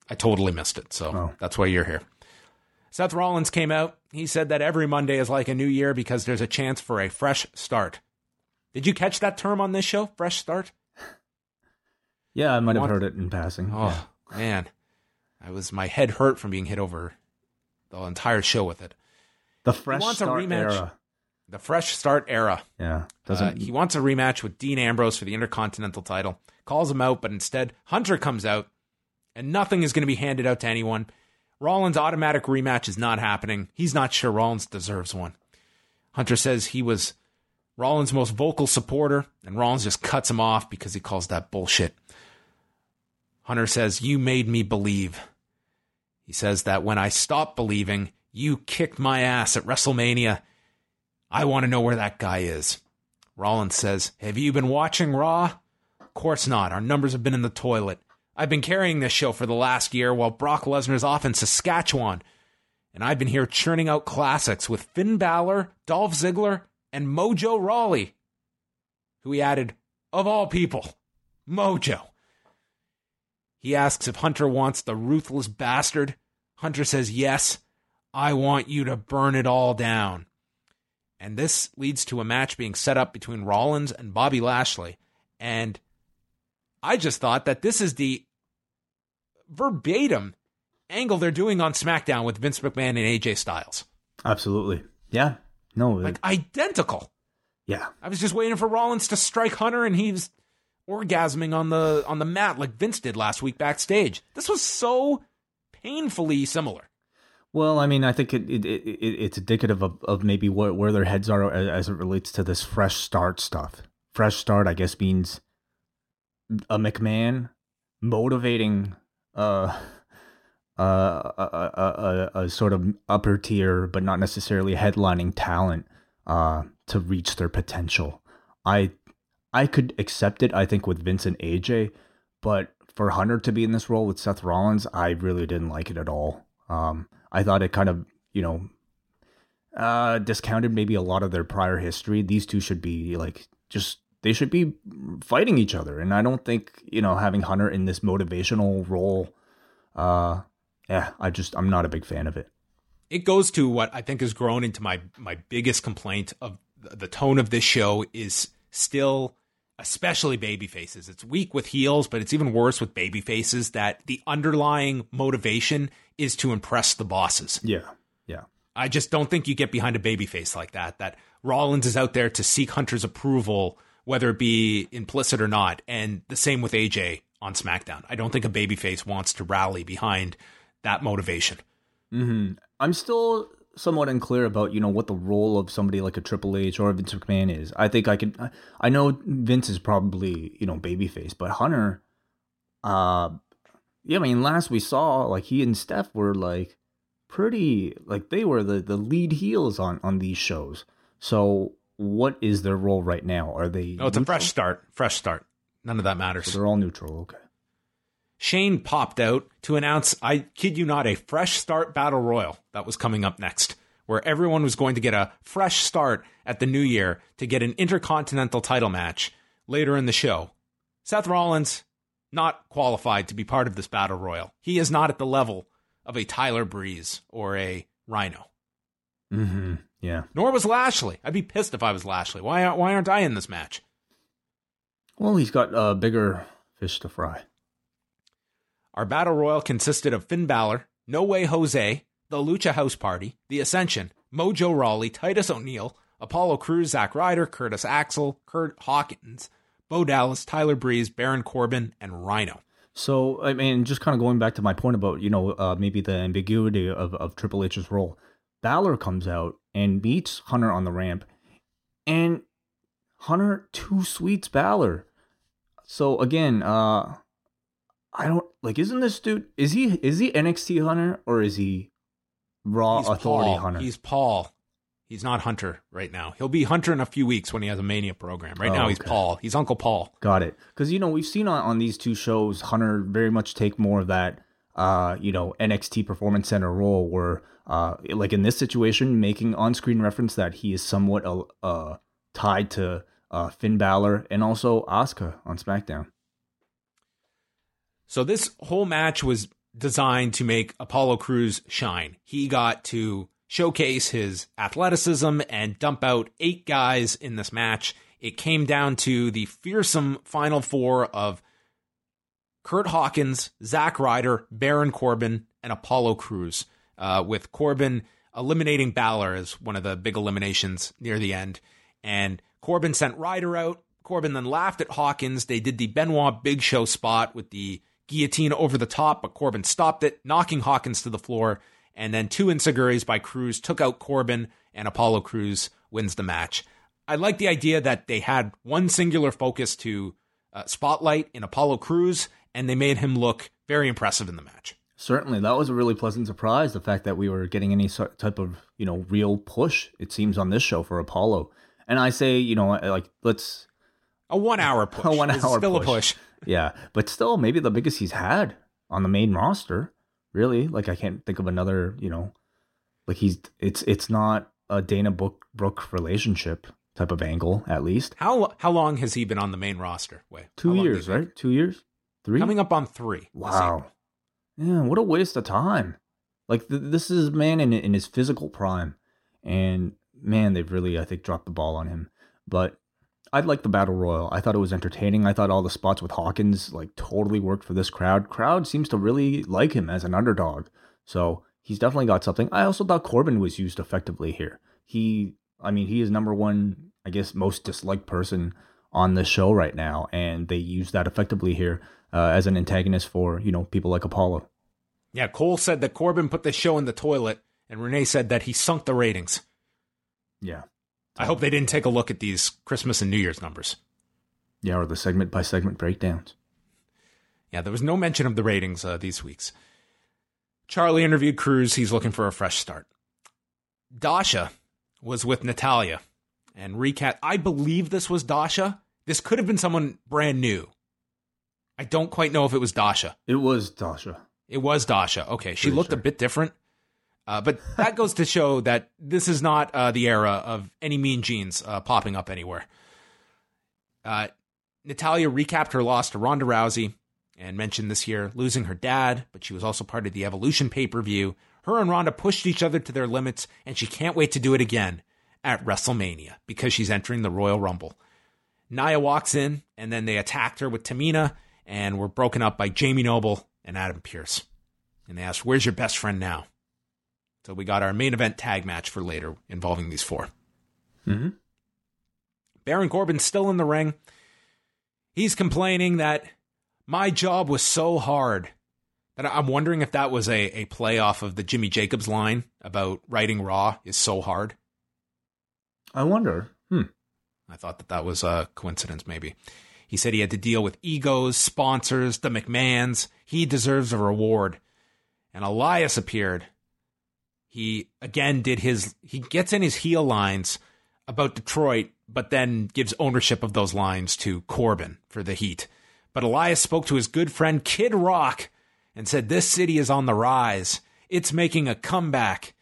I totally missed it, so That's why you're here. Seth Rollins came out. He said that every Monday is like a new year because there's a chance for a fresh start. Did you catch that term on this show? Fresh start? Yeah, I might have heard it in passing. Oh, yeah. Man. My head hurt from being hit over the entire show with it. The fresh start era. The fresh start era. Yeah. He wants a rematch with Dean Ambrose for the Intercontinental title. Calls him out, but instead Hunter comes out, and nothing is going to be handed out to anyone. Rollins' automatic rematch is not happening. He's not sure Rollins deserves one. Hunter says he was Rollins' most vocal supporter, and Rollins just cuts him off because he calls that bullshit. Hunter says, "You made me believe." He says that when I stopped believing, you kicked my ass at WrestleMania. I want to know where that guy is. Rollins says, have you been watching Raw? Of course not. Our numbers have been in the toilet. I've been carrying this show for the last year while Brock Lesnar's off in Saskatchewan. And I've been here churning out classics with Finn Balor, Dolph Ziggler, and Mojo Rawley. Who he added, of all people, Mojo. He asks if Hunter wants the ruthless bastard. Hunter says, yes, I want you to burn it all down. And this leads to a match being set up between Rollins and Bobby Lashley. And I just thought that this is the verbatim angle they're doing on SmackDown with Vince McMahon and AJ Styles. Absolutely. Yeah. No. Like, identical. Yeah. I was just waiting for Rollins to strike Hunter, and he was orgasming on the mat like Vince did last week backstage. This was so painfully similar. Well, I mean, I think it's indicative of maybe where their heads are as it relates to this fresh start stuff. Fresh start, I guess, means a McMahon motivating a sort of upper tier, but not necessarily headlining talent to reach their potential. I could accept it, I think, with Vince and AJ, but for Hunter to be in this role with Seth Rollins, I really didn't like it at all. I thought it kind of, discounted maybe a lot of their prior history. These two should be they should be fighting each other. And I don't think, having Hunter in this motivational role, I'm not a big fan of it. It goes to what I think has grown into my biggest complaint of the tone of this show is still, especially baby faces. It's weak with heels, but it's even worse with baby faces, that the underlying motivation is to impress the bosses. Yeah. Yeah. I just don't think you get behind a baby face like that Rollins is out there to seek Hunter's approval, whether it be implicit or not. And the same with AJ on SmackDown. I don't think a babyface wants to rally behind that motivation. Mm-hmm. I'm still somewhat unclear about, what the role of somebody like a Triple H or Vince McMahon is. I think I know Vince is probably, babyface, but Hunter, last we saw, he and Steph were pretty, they were the lead heels on these shows. So what is their role right now? Are they? Oh, it's neutral? A fresh start. Fresh start. None of that matters. So they're all neutral. Okay. Shane popped out to announce, I kid you not, a fresh start battle royal that was coming up next, where everyone was going to get a fresh start at the new year to get an intercontinental title match later in the show. Seth Rollins, not qualified to be part of this battle royal. He is not at the level of a Tyler Breeze or a Rhino. Mm-hmm. Yeah. Nor was Lashley. I'd be pissed if I was Lashley. Why aren't I in this match? Well, he's got bigger fish to fry. Our battle royal consisted of Finn Balor, No Way Jose, the Lucha House Party, The Ascension, Mojo Rawley, Titus O'Neil, Apollo Crews, Zack Ryder, Curtis Axel, Curt Hawkins, Bo Dallas, Tyler Breeze, Baron Corbin, and Rhino. So, I mean, just kind of going back to my point about, maybe the ambiguity of Triple H's role. Balor comes out and beats Hunter on the ramp, and Hunter two sweets Balor. So again, I don't isn't this dude, is he NXT Hunter or is he Raw Authority Hunter? He's Paul. He's not Hunter right now. He'll be Hunter in a few weeks when he has a Mania program. Right now, he's Paul. He's Uncle Paul. Got it. Because, we've seen on these two shows, Hunter very much take more of that, NXT Performance Center role where, in this situation, making on-screen reference that he is somewhat tied to Finn Balor and also Asuka on SmackDown. So this whole match was designed to make Apollo Crews shine. He got to showcase his athleticism and dump out 8 guys in this match. It came down to the fearsome final 4 of Curt Hawkins, Zack Ryder, Baron Corbin, and Apollo Crews, with Corbin eliminating Balor as one of the big eliminations near the end. And Corbin sent Ryder out. Corbin then laughed at Hawkins. They did the Benoit Big Show spot with the guillotine over the top, but Corbin stopped it, knocking Hawkins to the floor. And then 2 enziguris by Crews took out Corbin, and Apollo Crews wins the match. I like the idea that they had one singular focus to spotlight in Apollo Crews, and they made him look very impressive in the match. Certainly. That was a really pleasant surprise, the fact that we were getting any type of, real push, it seems, on this show for Apollo. And I say, let's... A 1 hour push. A 1 hour push. Still a push. Yeah. But still, maybe the biggest he's had on the main roster. Really, I can't think of another, it's not a Dana Brooke relationship type of angle, at least. How long has he been on the main roster? Wait, 2 years, right? 2 years? 3? Coming up on 3. Wow. Yeah, what a waste of time. This is a man in his physical prime. And, man, they've really, I think, dropped the ball on him. But I'd like the Battle Royal. I thought it was entertaining. I thought all the spots with Hawkins totally worked for this crowd. Crowd seems to really like him as an underdog. So he's definitely got something. I also thought Corbin was used effectively here. he is number one, I guess, most disliked person on the show right now, and they use that effectively here as an antagonist for, you know, people like Apollo. Yeah, Cole said that Corbin put the show in the toilet, and Renee said that he sunk the ratings. Yeah. I hope they didn't take a look at these Christmas and New Year's numbers. Yeah, or the segment-by-segment breakdowns. Yeah, there was no mention of the ratings these weeks. Charlie interviewed Cruz. He's looking for a fresh start. Dasha was with Natalia. And recap, I believe this was Dasha. This could have been someone brand new. I don't quite know if it was Dasha. It was Dasha. Okay, she looked a bit different. But that goes to show that this is not the era of any Mean Genes popping up anywhere. Natalia recapped her loss to Ronda Rousey and mentioned this year losing her dad, but she was also part of the Evolution pay-per-view. Her and Ronda pushed each other to their limits, and she can't wait to do it again at WrestleMania because she's entering the Royal Rumble. Nia walks in, and then they attacked her with Tamina and were broken up by Jamie Noble and Adam Pearce. And they asked, "Where's your best friend now?" So we got our main event tag match for later involving these four. Mm-hmm. Baron Corbin's still in the ring. He's complaining that my job was so hard that I'm wondering if that was a play off of the Jimmy Jacobs line about writing Raw is so hard. I wonder. I thought that was a coincidence maybe. He said he had to deal with egos, sponsors, the McMahons. He deserves a reward. And Elias appeared. He again he gets in his heel lines about Detroit, but then gives ownership of those lines to Corbin for the heat. But Elias spoke to his good friend Kid Rock and said, "This city is on the rise. It's making a comeback."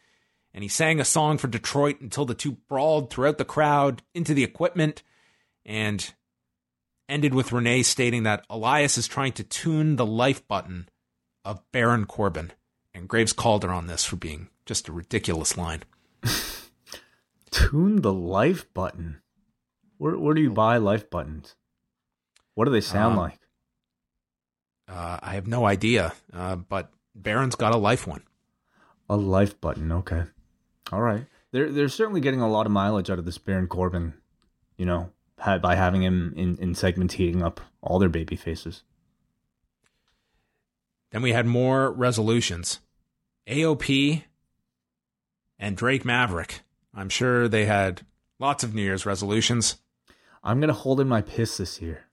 And he sang a song for Detroit until the two brawled throughout the crowd into the equipment and ended with Renee stating that Elias is trying to tune the life button of Baron Corbin. And Graves called her on this for being just a ridiculous line. Tune the life button. Where do you buy life buttons? What do they sound like? I have no idea, but Baron's got a life one. A life button, okay. All right. They're certainly getting a lot of mileage out of this Baron Corbin, you know, by having him in segments heating up all their baby faces. Then we had more resolutions. AOP and Drake Maverick. I'm sure they had lots of New Year's resolutions. I'm going to hold in my piss this year.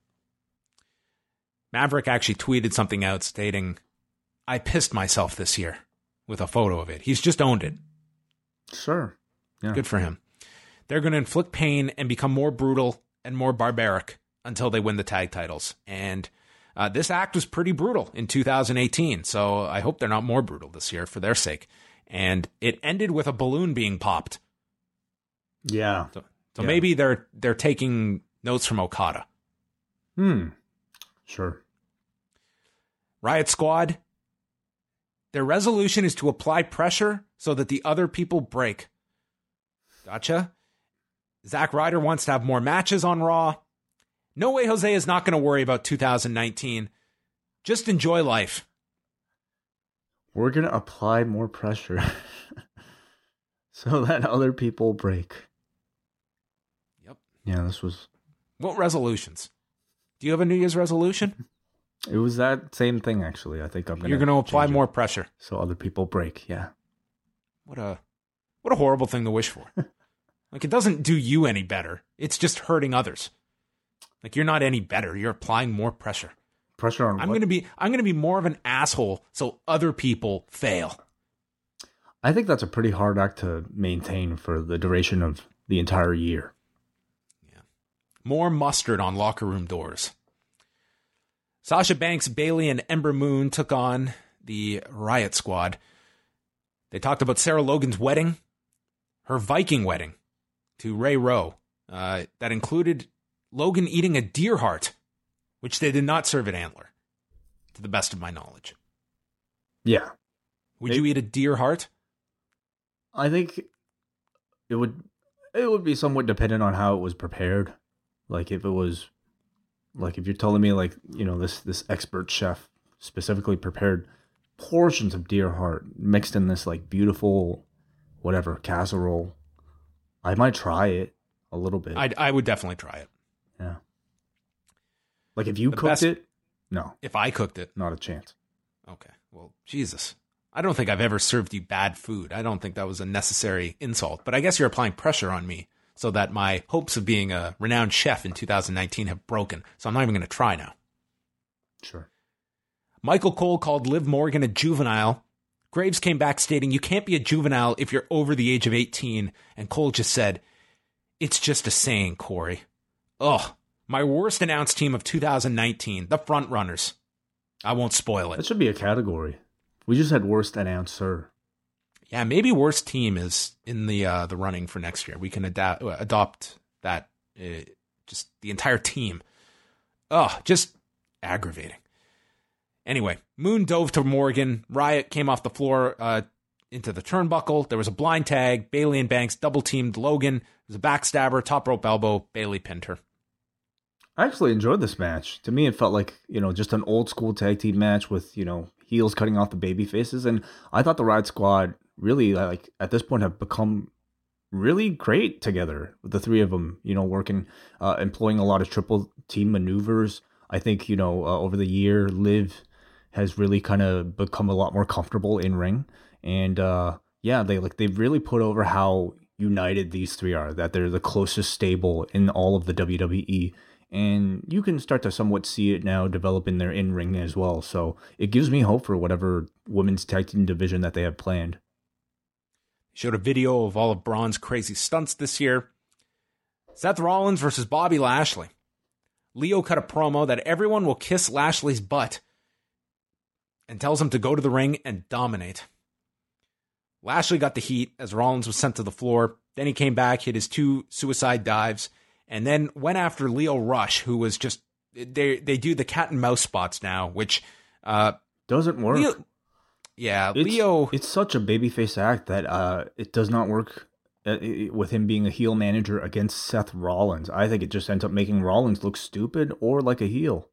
Maverick actually tweeted something out stating, "I pissed myself this year," with a photo of it. He's just owned it. Sure. Yeah. Good for him. They're going to inflict pain and become more brutal and more barbaric until they win the tag titles. And this act was pretty brutal in 2018, so I hope they're not more brutal this year for their sake. And it ended with a balloon being popped. Yeah. So maybe they're taking notes from Okada. Sure. Riot Squad. Their resolution is to apply pressure so that the other people break. Gotcha. Zack Ryder wants to have more matches on Raw. No Way Jose is not going to worry about 2019. Just enjoy life. We're going to apply more pressure so that other people break. Yep. Yeah, this was... What resolutions? Do you have a New Year's resolution? It was that same thing, actually. I think I'm going to... You're going to apply more pressure. So other people break, yeah. What a horrible thing to wish for. Like, it doesn't do you any better. It's just hurting others. Like, you're not any better. You're applying more pressure. Pressure on what? I'm gonna be more of an asshole so other people fail. I think that's a pretty hard act to maintain for the duration of the entire year. Yeah. More mustard on locker room doors. Sasha Banks, Bayley, and Ember Moon took on the Riot Squad. They talked about Sarah Logan's wedding, her Viking wedding, to Ray Rowe. That included Logan eating a deer heart, which they did not serve at Antler, to the best of my knowledge. Yeah. Would you eat a deer heart? I think it would be somewhat dependent on how it was prepared. Like, if it was, like, if you're telling me, like, you know, this expert chef specifically prepared portions of deer heart mixed in this, like, beautiful whatever casserole, I might try it a little bit. I would definitely try it. Yeah. Like if you cooked it? No. If I cooked it? Not a chance. Okay. Well, Jesus. I don't think I've ever served you bad food. I don't think that was a necessary insult, but I guess you're applying pressure on me so that my hopes of being a renowned chef in 2019 have broken. So I'm not even going to try now. Sure. Michael Cole called Liv Morgan a juvenile. Graves came back stating, you can't be a juvenile if you're over the age of 18. And Cole just said, it's just a saying, Corey. Ugh. My worst announced team of 2019, the front runners. I won't spoil it. That should be a category. We just had worst announcer. Yeah, maybe worst team is in the running for next year. We can adopt that, just the entire team. Ugh, just aggravating. Anyway, Moon dove to Morgan. Riot came off the floor into the turnbuckle. There was a blind tag. Bailey and Banks double-teamed Logan. It was a backstabber, top rope elbow. Bailey pinned her. I actually enjoyed this match. To me, it felt like, you know, just an old-school tag team match with, you know, heels cutting off the baby faces. And I thought the Riot Squad really, like, at this point have become really great together with the three of them, you know, working, employing a lot of triple team maneuvers. I think, you know, over the year, Liv has really kind of become a lot more comfortable in ring. And yeah, they've really put over how united these three are, that they're the closest stable in all of the WWE. And you can start to somewhat see it now develop in their in-ring as well. So it gives me hope for whatever women's tag team division that they have planned. Showed a video of all of Braun's crazy stunts this year. Seth Rollins versus Bobby Lashley. Leo cut a promo that everyone will kiss Lashley's butt and tells him to go to the ring and dominate. Lashley got the heat as Rollins was sent to the floor. Then he came back, hit his two suicide dives, and then went after Leo Rush, who was just... They do the cat and mouse spots now, which... doesn't work. Leo... It's such a babyface act that it does not work with him being a heel manager against Seth Rollins. I think it just ends up making Rollins look stupid or like a heel.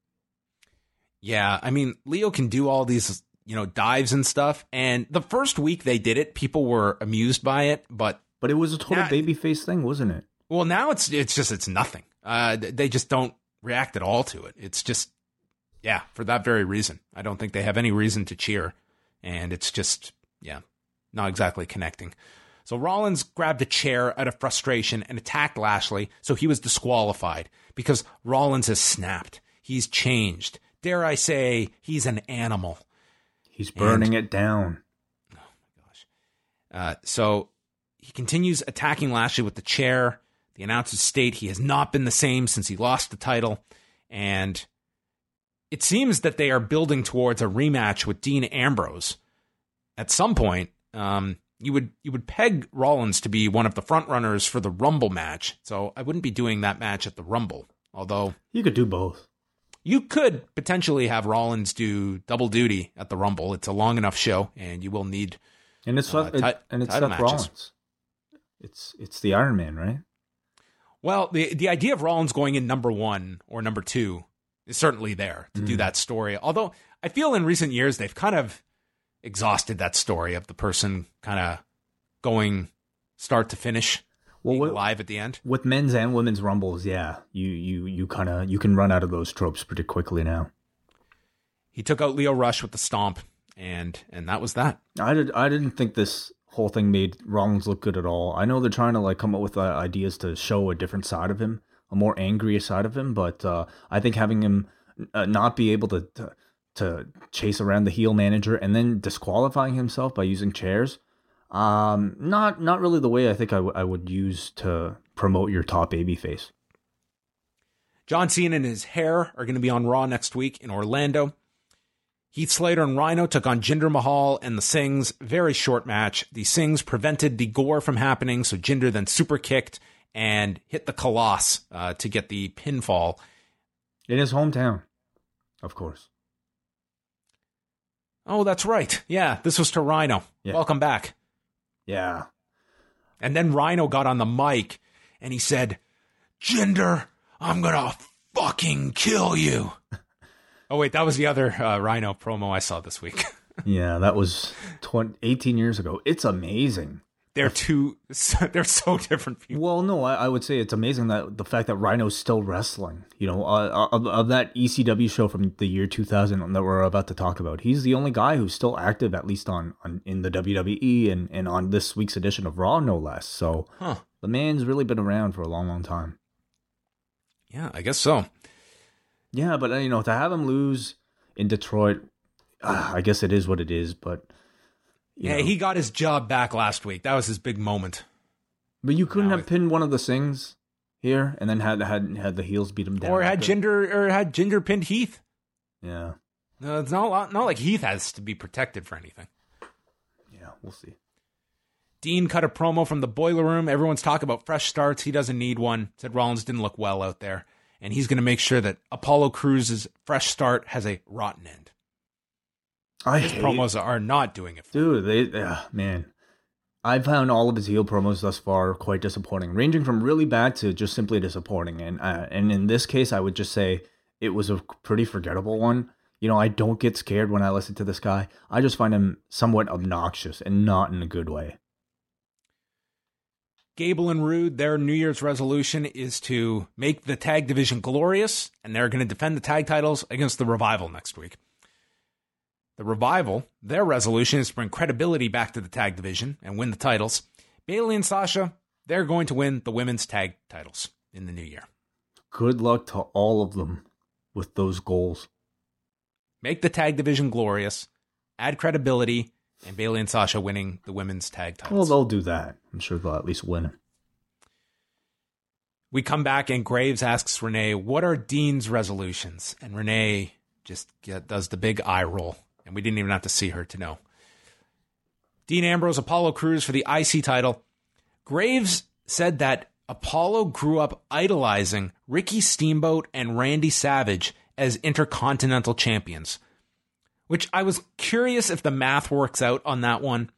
Yeah, I mean, Leo can do all these, you know, dives and stuff. And the first week they did it, people were amused by it, but... But it was a total babyface thing, wasn't it? Well, now it's nothing. They just don't react at all to it. It's just, yeah, for that very reason. I don't think they have any reason to cheer. And it's just, yeah, not exactly connecting. So Rollins grabbed a chair out of frustration and attacked Lashley, so he was disqualified because Rollins has snapped. He's changed. Dare I say, he's an animal. He's burning it down. Oh, my gosh. So he continues attacking Lashley with the chair. The announcers state he has not been the same since he lost the title. And it seems that they are building towards a rematch with Dean Ambrose. At some point, you would peg Rollins to be one of the frontrunners for the Rumble match. So I wouldn't be doing that match at the Rumble. Although... You could do both. You could potentially have Rollins do double duty at the Rumble. It's a long enough show, and you will need title Seth matches. Rollins. It's the Iron Man, right? Well, the idea of Rollins going in number one or number two is certainly there to do that story. Although I feel in recent years, they've kind of exhausted that story of the person kind of going start to finish, live at the end. With men's and women's rumbles, yeah, you can run out of those tropes pretty quickly now. He took out Leo Rush with the stomp, and that was that. I didn't think this whole thing made Rollins look good at all. I know they're trying to like come up with ideas to show a different side of him, a more angry side of him, but I think having him not be able to chase around the heel manager and then disqualifying himself by using chairs, not really the way I think I would use to promote your top babyface. John Cena and his hair are going to be on Raw next week in Orlando. Heath Slater and Rhino took on Jinder Mahal and the Singhs. Very short match. The Singhs prevented the gore from happening, so Jinder then super kicked and hit the Colossus to get the pinfall. In his hometown, of course. Oh, that's right. Yeah, this was to Rhino. Yeah. Welcome back. Yeah. And then Rhino got on the mic and he said, Jinder, I'm gonna fucking kill you. Oh, wait, that was the other Rhino promo I saw this week. Yeah, that was 18 years ago. It's amazing. They're so different people. Well, no, I would say it's amazing that the fact that Rhino's still wrestling, you know, of that ECW show from the year 2000 that we're about to talk about. He's the only guy who's still active, at least on in the WWE and on this week's edition of Raw, no less. So the man's really been around for a long, long time. Yeah, I guess so. Yeah, but, you know, to have him lose in Detroit, I guess it is what it is, but... Yeah, he got his job back last week. That was his big moment. But you couldn't have pinned one of the Sings here and then had the heels beat him down. Or had Jinder pinned Heath. Yeah. No, it's not like Heath has to be protected for anything. Yeah, we'll see. Dean cut a promo from the boiler room. Everyone's talking about fresh starts. He doesn't need one. Said Rollins didn't look well out there. And he's going to make sure that Apollo Crews' fresh start has a rotten end. His promos are not doing it for him. Dude, man. I found all of his heel promos thus far quite disappointing, ranging from really bad to just simply disappointing. And in this case, I would just say it was a pretty forgettable one. You know, I don't get scared when I listen to this guy. I just find him somewhat obnoxious and not in a good way. Gable and Rude, their New Year's resolution is to make the tag division glorious, and they're going to defend the tag titles against the Revival next week. The Revival, their resolution is to bring credibility back to the tag division and win the titles. Bayley and Sasha, they're going to win the women's tag titles in the new year. Good luck to all of them with those goals. Make the tag division glorious, add credibility, and Bayley and Sasha winning the women's tag titles. Well, they'll do that. I'm sure they'll at least win it. We come back and Graves asks Renee, what are Dean's resolutions? And Renee just does the big eye roll. And we didn't even have to see her to know. Dean Ambrose, Apollo Crews for the IC title. Graves said that Apollo grew up idolizing Ricky Steamboat and Randy Savage as Intercontinental Champions, which I was curious if the math works out on that one.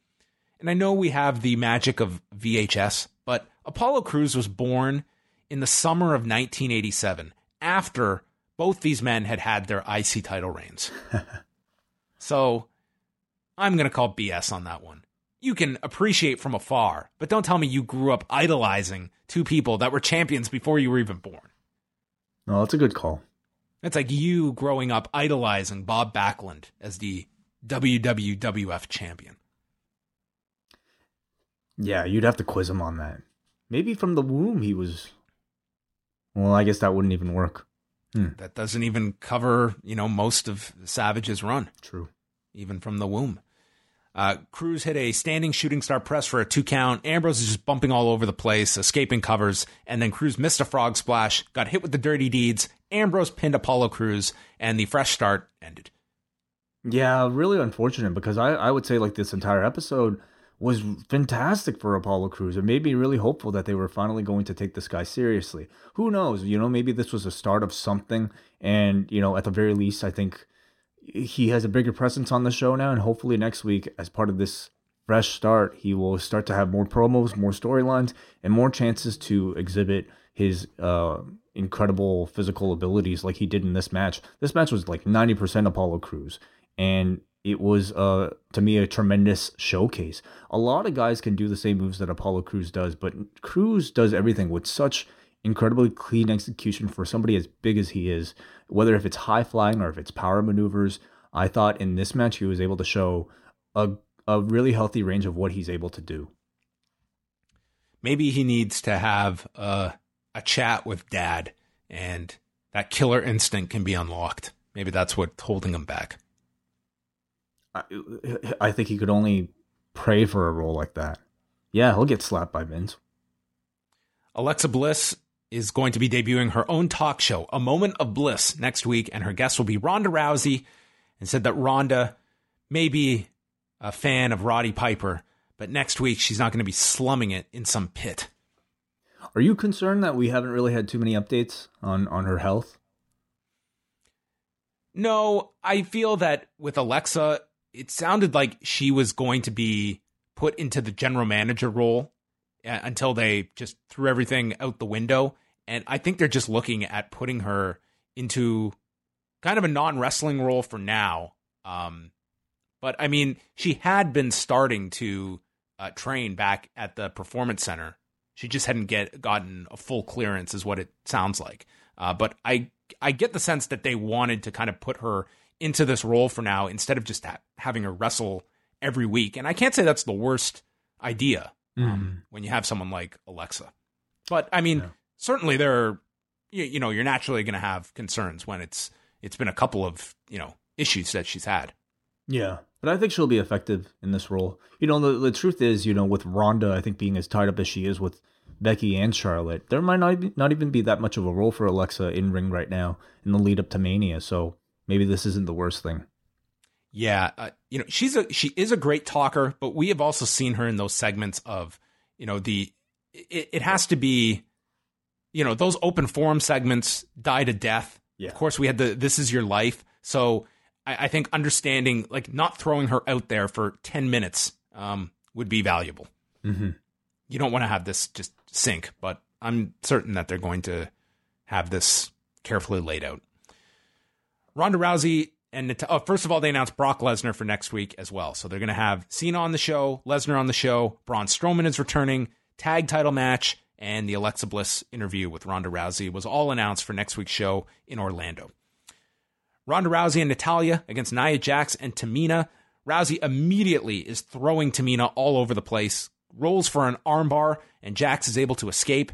And I know we have the magic of VHS, but Apollo Crews was born in the summer of 1987, after both these men had had their IC title reigns. So, I'm going to call BS on that one. You can appreciate from afar, but don't tell me you grew up idolizing two people that were champions before you were even born. No, that's a good call. That's like you growing up idolizing Bob Backlund as the WWF champion. Yeah, you'd have to quiz him on that. Maybe from the womb he was... Well, I guess that wouldn't even work. That doesn't even cover, you know, most of Savage's run. True. Even from the womb. Crews hit a standing shooting star press for a 2 count. Ambrose is just bumping all over the place, escaping covers. And then Crews missed a frog splash, got hit with the dirty deeds. Ambrose pinned Apollo Crews, and the fresh start ended. Yeah, really unfortunate, because I would say, like, this entire episode was fantastic for Apollo Crews. It made me really hopeful that they were finally going to take this guy seriously. Who knows? You know, maybe this was a start of something. And, you know, at the very least, I think he has a bigger presence on the show now. And hopefully next week, as part of this fresh start, he will start to have more promos, more storylines, and more chances to exhibit his incredible physical abilities like he did in this match. This match was like 90% Apollo Crews. And it was, to me, a tremendous showcase. A lot of guys can do the same moves that Apollo Crews does, but Crews does everything with such incredibly clean execution for somebody as big as he is, whether if it's high flying or if it's power maneuvers. I thought in this match he was able to show a really healthy range of what he's able to do. Maybe he needs to have a chat with Dad, and that killer instinct can be unlocked. Maybe that's what's holding him back. I think he could only pray for a role like that. Yeah, he'll get slapped by Vince. Alexa Bliss is going to be debuting her own talk show, A Moment of Bliss, next week, and her guest will be Ronda Rousey, and said that Ronda may be a fan of Roddy Piper, but next week she's not going to be slumming it in some pit. Are you concerned that we haven't really had too many updates on her health? No, I feel that with Alexa... It sounded like she was going to be put into the general manager role until they just threw everything out the window. And I think they're just looking at putting her into kind of a non-wrestling role for now. But, I mean, she had been starting to train back at the Performance Center. She just hadn't gotten a full clearance, is what it sounds like. But I get the sense that they wanted to kind of put her into this role for now instead of just having her wrestle every week. And I can't say that's the worst idea when you have someone like Alexa. But I mean, certainly there are, you know, you're naturally going to have concerns when it's been a couple of, you know, issues that she's had. Yeah. But I think she'll be effective in this role. You know, the truth is, you know, with Ronda, I think being as tied up as she is with Becky and Charlotte, there might not even be that much of a role for Alexa in ring right now in the lead up to Mania. So maybe this isn't the worst thing. Yeah. You know, she is a great talker, but we have also seen her in those segments of, you know, it has to be, you know, those open forum segments die to death. Yeah. Of course, we had This Is Your Life. So I think understanding, like, not throwing her out there for 10 minutes would be valuable. Mm-hmm. You don't want to have this just sink, but I'm certain that they're going to have this carefully laid out. Ronda Rousey and first of all, they announced Brock Lesnar for next week as well. So they're going to have Cena on the show, Lesnar on the show, Braun Strowman is returning, tag title match, and the Alexa Bliss interview with Ronda Rousey was all announced for next week's show in Orlando. Ronda Rousey and Natalya against Nia Jax and Tamina. Rousey immediately is throwing Tamina all over the place, rolls for an armbar, and Jax is able to escape.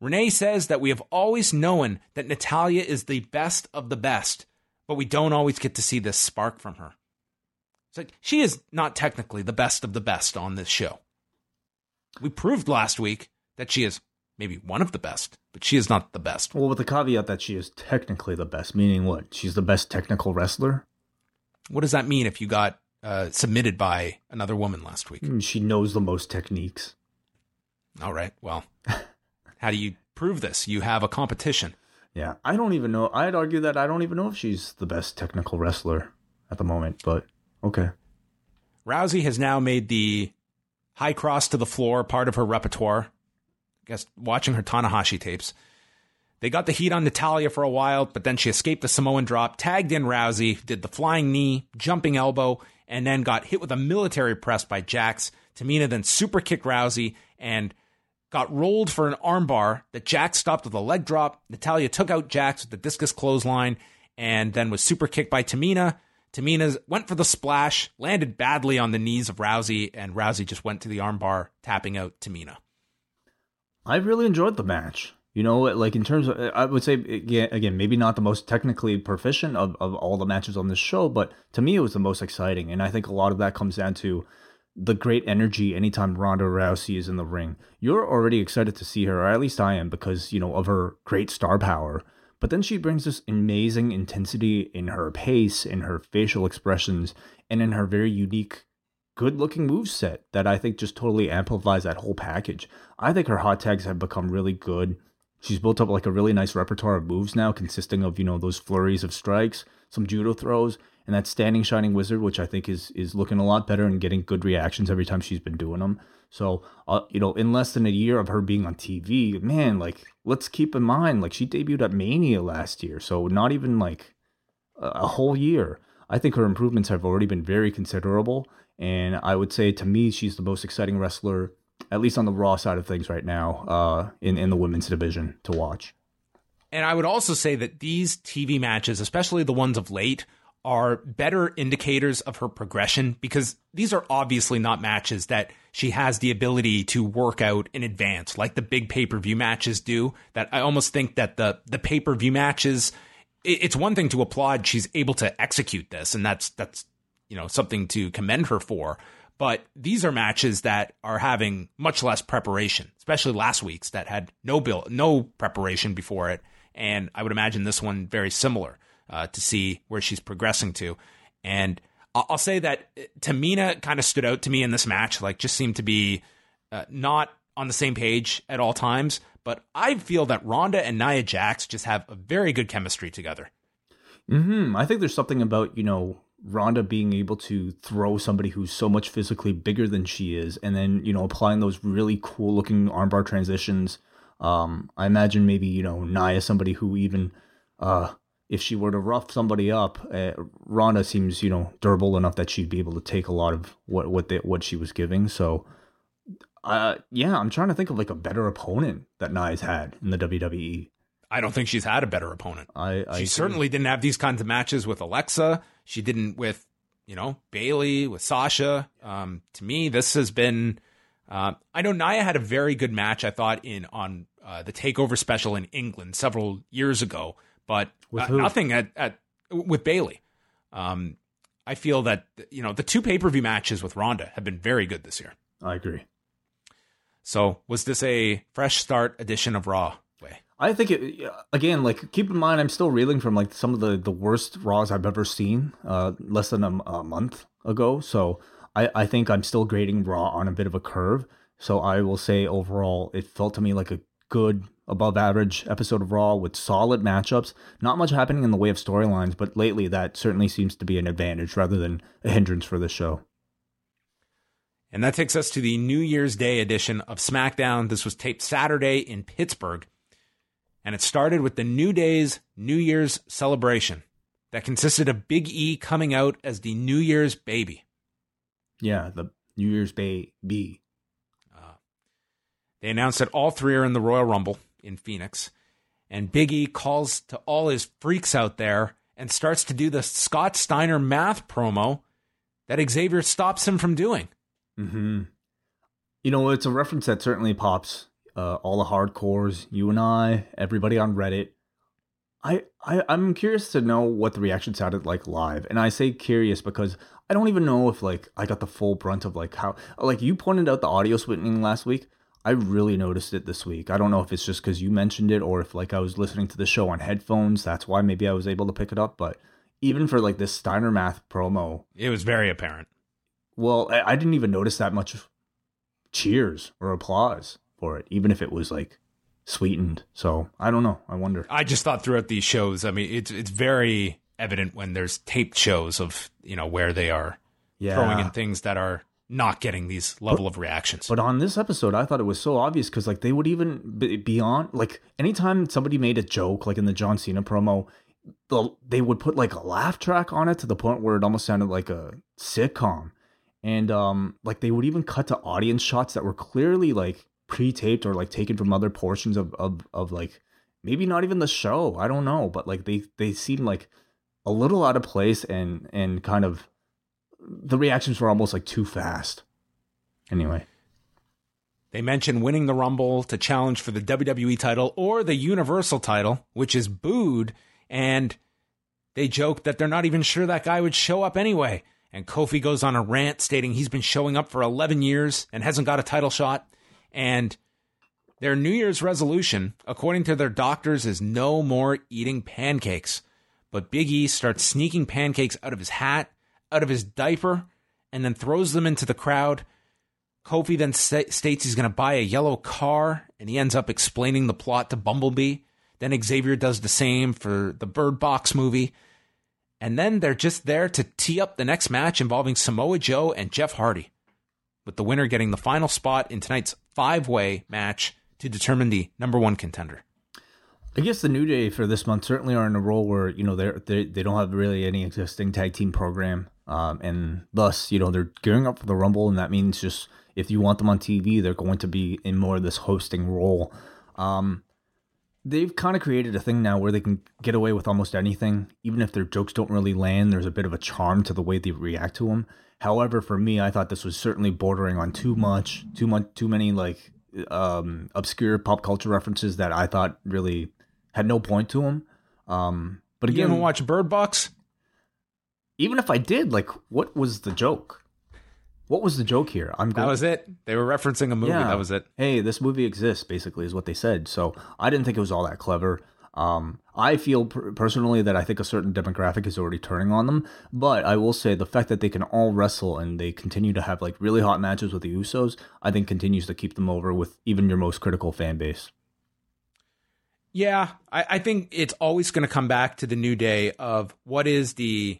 Renee says that we have always known that Natalya is the best of the best, but we don't always get to see this spark from her. It's like, she is not technically the best of the best on this show. We proved last week that she is maybe one of the best, but she is not the best. Well, with the caveat that she is technically the best, meaning what? She's the best technical wrestler? What does that mean if you got submitted by another woman last week? She knows the most techniques. All right. Well, how do you prove this? You have a competition. Yeah. I don't even know. I'd argue that I don't even know if she's the best technical wrestler at the moment, but okay. Rousey has now made the high cross to the floor part of her repertoire. I guess watching her Tanahashi tapes. They got the heat on Natalya for a while, but then she escaped the Samoan drop, tagged in Rousey, did the flying knee, jumping elbow, and then got hit with a military press by Jax. Tamina then super kicked Rousey and got rolled for an armbar that Jax stopped with a leg drop. Natalya took out Jax with the discus clothesline and then was super kicked by Tamina. Tamina went for the splash, landed badly on the knees of Rousey, and Rousey just went to the armbar, tapping out Tamina. I really enjoyed the match. You know, like, in terms of, I would say, again, maybe not the most technically proficient of all the matches on this show, but to me, it was the most exciting. And I think a lot of that comes down to the great energy anytime Ronda Rousey is in the ring. You're already excited to see her, or at least I am, because, you know, of her great star power. But then she brings this amazing intensity in her pace, in her facial expressions, and in her very unique, good-looking moveset that I think just totally amplifies that whole package. I think her hot tags have become really good. She's built up, like, a really nice repertoire of moves now, consisting of, you know, those flurries of strikes, some judo throws, and that standing shining wizard, which I think is looking a lot better and getting good reactions every time she's been doing them. So, you know, in less than a year of her being on TV, man, like, let's keep in mind, like, she debuted at Mania last year, so not even, like, a whole year. I think her improvements have already been very considerable. And I would say, to me, she's the most exciting wrestler, at least on the Raw side of things right now, in the women's division to watch. And I would also say that these TV matches, especially the ones of late, are better indicators of her progression, because these are obviously not matches that she has the ability to work out in advance, like the big pay-per-view matches do. That I almost think that the pay-per-view matches, it's one thing to applaud she's able to execute this, and that's you know, something to commend her for. But these are matches that are having much less preparation, especially last week's that had no preparation before it. And I would imagine this one very similar, to see where she's progressing to. And I'll say that Tamina kind of stood out to me in this match, like, just seemed to be not on the same page at all times. But I feel that Ronda and Nia Jax just have a very good chemistry together. I think there's something about, you know, Ronda being able to throw somebody who's so much physically bigger than she is, and then, you know, applying those really cool looking armbar transitions. I imagine maybe, you know, Nia, somebody who even if she were to rough somebody up, Ronda seems, you know, durable enough that she'd be able to take a lot of what she was giving. So Yeah, I'm trying to think of like a better opponent that Nia's had in the WWE. I don't think she's had a better opponent. She certainly didn't have these kinds of matches with Alexa. She didn't with, you know, Bayley, with Sasha. To me, this has been... I know Nia had a very good match, I thought, on the TakeOver special in England several years ago, but nothing with Bayley. I feel that, you know, the two pay-per-view matches with Ronda have been very good this year. I agree. So was this a fresh start edition of Raw? I think it, again, like, keep in mind, I'm still reeling from like some of the worst Raws I've ever seen less than a month ago. So I think I'm still grading Raw on a bit of a curve. So I will say overall, it felt to me like a good above average episode of Raw with solid matchups, not much happening in the way of storylines, but lately that certainly seems to be an advantage rather than a hindrance for this show. And that takes us to the New Year's Day edition of SmackDown. This was taped Saturday in Pittsburgh. And it started with the New Day's New Year's celebration that consisted of Big E coming out as the New Year's baby. Yeah, the New Year's baby. They announced that all three are in the Royal Rumble in Phoenix. And Big E calls to all his freaks out there and starts to do the Scott Steiner math promo that Xavier stops him from doing. Mm-hmm. You know, it's a reference that certainly pops. All the hardcores, you and I, everybody on Reddit. I'm curious to know what the reaction sounded like live. And I say curious because I don't even know if like I got the full brunt of like how, like you pointed out the audio sweetening last week. I really noticed it this week. I don't know if it's just because you mentioned it or if like I was listening to the show on headphones. That's why maybe I was able to pick it up. But even for like this Steiner math promo, it was very apparent. Well, I didn't even notice that much cheers or applause for it, even if it was like sweetened. So I don't know. I wonder. I just thought throughout these shows, I mean, it's very evident when there's taped shows of, you know, where they are throwing in things that are not getting these level of reactions. But on this episode, I thought it was so obvious because like they would even be on like anytime somebody made a joke, like in the John Cena promo, they would put like a laugh track on it to the point where it almost sounded like a sitcom. And like they would even cut to audience shots that were clearly like pre-taped or like taken from other portions of like maybe not even the show, I don't know, but like they seem like a little out of place and kind of the reactions were almost like too fast. Anyway, they mentioned winning the Rumble to challenge for the WWE title or the Universal title, which is booed, and they joked that they're not even sure that guy would show up anyway. And Kofi goes on a rant stating he's been showing up for 11 years and hasn't got a title shot. And their New Year's resolution, according to their doctors, is no more eating pancakes. But Big E starts sneaking pancakes out of his hat, out of his diaper, and then throws them into the crowd. Kofi then states he's going to buy a yellow car, and he ends up explaining the plot to Bumblebee. Then Xavier does the same for the Bird Box movie. And then they're just there to tee up the next match involving Samoa Joe and Jeff Hardy, with the winner getting the final spot in tonight's five-way match to determine the number one contender. I guess the New Day for this month certainly are in a role where, you know, they don't have really any existing tag team program. And thus, you know, they're gearing up for the Rumble, and that means just if you want them on TV, they're going to be in more of this hosting role. They've kind of created a thing now where they can get away with almost anything. Even if their jokes don't really land, there's a bit of a charm to the way they react to them. However, for me, I thought this was certainly bordering on too much, too many like obscure pop culture references that I thought really had no point to them. But again, you didn't watch Bird Box? Even if I did, like, what was the joke? What was the joke here? That was it. They were referencing a movie. Yeah. That was it. Hey, this movie exists, basically, is what they said. So I didn't think it was all that clever. I feel personally that I think a certain demographic is already turning on them, but I will say the fact that they can all wrestle and they continue to have like really hot matches with the Usos, I think continues to keep them over with even your most critical fan base. Yeah, I think it's always going to come back to the New Day of what is the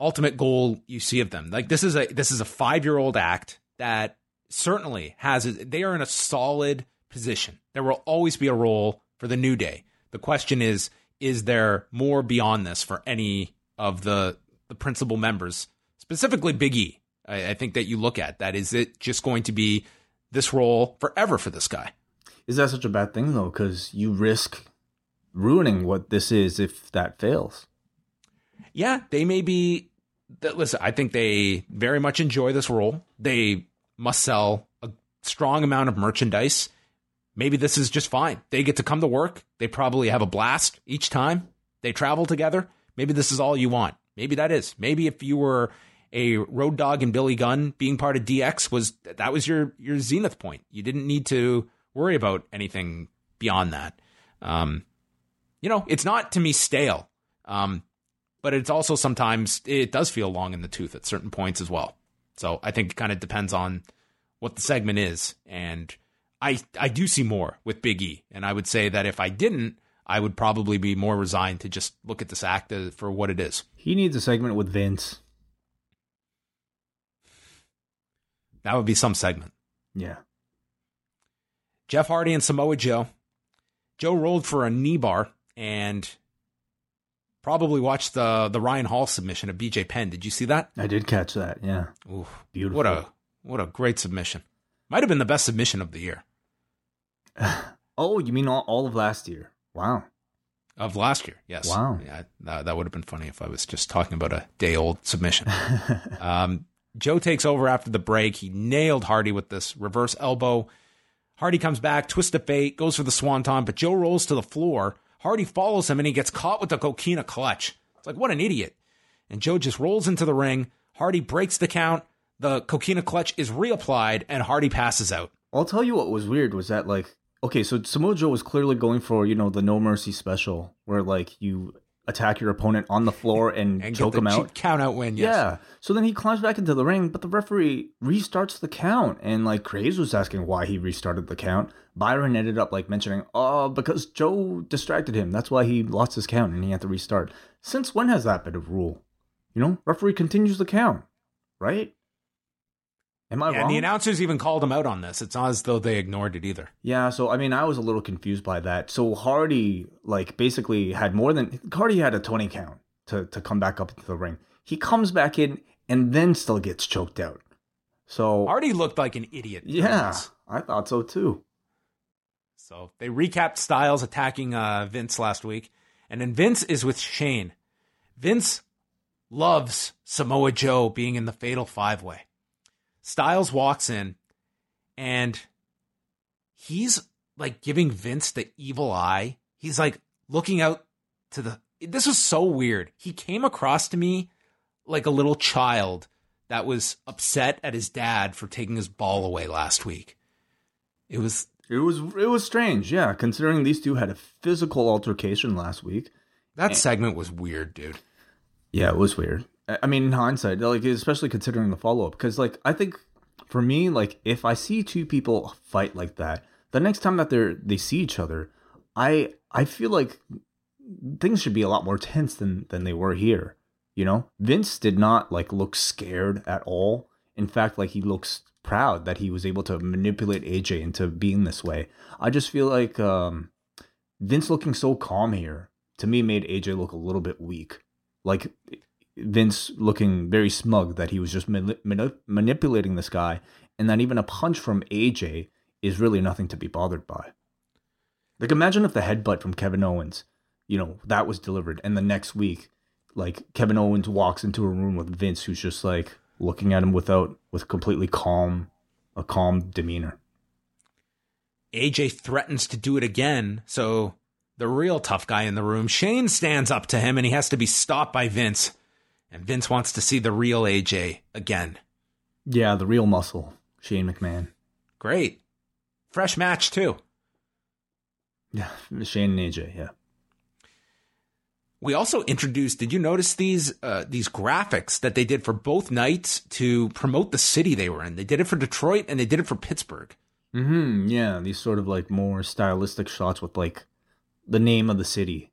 ultimate goal you see of them. Like this is a 5-year-old act that certainly they are in a solid position. There will always be a role for the New Day. The question is there more beyond this for any of the principal members, specifically Big E? I think that you look at that. Is it just going to be this role forever for this guy. Is that such a bad thing, though? Because you risk ruining what this is if that fails. Yeah, they may be... Listen, I think they very much enjoy this role. They must sell a strong amount of merchandise. Maybe this is just fine. They get to come to work. They probably have a blast each time they travel together. Maybe this is all you want. Maybe that is. Maybe if you were a Road Dogg and Billy Gunn, being part of DX was your zenith point. You didn't need to worry about anything beyond that. It's not, to me, stale. But it's also sometimes it does feel long in the tooth at certain points as well. So I think it kind of depends on what the segment is. And I do see more with Big E. And I would say that if I didn't, I would probably be more resigned to just look at this act for what it is. He needs a segment with Vince. That would be some segment. Yeah. Jeff Hardy and Samoa Joe. Joe rolled for a knee bar and... Probably watched the Ryan Hall submission of BJ Penn. Did you see that? I did catch that, yeah. Ooh, beautiful. What a great submission. Might have been the best submission of the year. Oh, you mean all of last year? Wow. Of last year, yes. Wow. Yeah, that would have been funny if I was just talking about a day-old submission. Joe takes over after the break. He nailed Hardy with this reverse elbow. Hardy comes back, twist of fate, goes for the swanton, but Joe rolls to the floor. Hardy follows him, and he gets caught with the coquina clutch. It's like, what an idiot. And Joe just rolls into the ring. Hardy breaks the count. The coquina clutch is reapplied, and Hardy passes out. I'll tell you what was weird was that, like, okay, so Samoa Joe was clearly going for, the No Mercy special, where, like, you attack your opponent on the floor and choke him out. Count out win, yes. Yeah. So then he climbs back into the ring, but the referee restarts the count. And, like, Graves was asking why he restarted the count. Byron ended up, like, mentioning, because Joe distracted him. That's why he lost his count and he had to restart. Since when has that been a rule? Referee continues the count, right? Am I wrong? And the announcers even called him out on this. It's not as though they ignored it either. Yeah, so, I was a little confused by that. So Hardy, like, basically had Hardy had a 20 count to come back up into the ring. He comes back in and then still gets choked out. So Hardy looked like an idiot. Yeah, I thought so too. So they recapped Styles attacking Vince last week. And then Vince is with Shane. Vince loves Samoa Joe being in the Fatal 5-Way. Styles walks in, and he's, like, giving Vince the evil eye. He's, like, looking out to the... This was so weird. He came across to me like a little child that was upset at his dad for taking his ball away last week. It was strange, yeah, considering these two had a physical altercation last week. That segment was weird, dude. Yeah, it was weird. I mean, in hindsight, like, especially considering the follow-up, because, like, I think for me, like, if I see two people fight like that, the next time that they see each other, I feel like things should be a lot more tense than they were here. Vince did not, like, look scared at all. In fact, like, he looks proud that he was able to manipulate AJ into being this way. I just feel like Vince looking so calm here, to me, made AJ look a little bit weak. Like, Vince looking very smug that he was just manipulating this guy, and that even a punch from AJ is really nothing to be bothered by. Like, imagine if the headbutt from Kevin Owens, that was delivered, and the next week, like, Kevin Owens walks into a room with Vince, who's just, like, looking at him with completely calm demeanor. AJ threatens to do it again, so the real tough guy in the room, Shane, stands up to him, and he has to be stopped by Vince. And Vince wants to see the real AJ again. Yeah, the real muscle, Shane McMahon. Great. Fresh match, too. Yeah, Shane and AJ, yeah. We also introduced, did you notice these graphics that they did for both nights to promote the city they were in? They did it for Detroit, and they did it for Pittsburgh. Mm-hmm, yeah, these sort of, like, more stylistic shots with, like, the name of the city.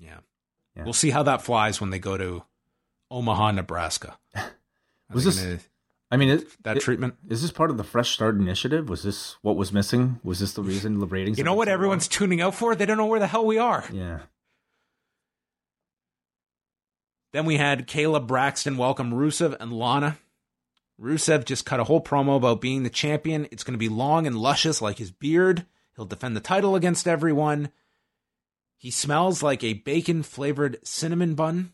Yeah. We'll see how that flies when they go to Omaha, Nebraska. Treatment? Is this part of the Fresh Start initiative? Was this what was missing? Was this the reason the ratings? You know what everyone's tuning out for? They don't know where the hell we are. Yeah. Then we had Caleb Braxton welcome Rusev and Lana. Rusev just cut a whole promo about being the champion. It's going to be long and luscious like his beard. He'll defend the title against everyone. He smells like a bacon-flavored cinnamon bun.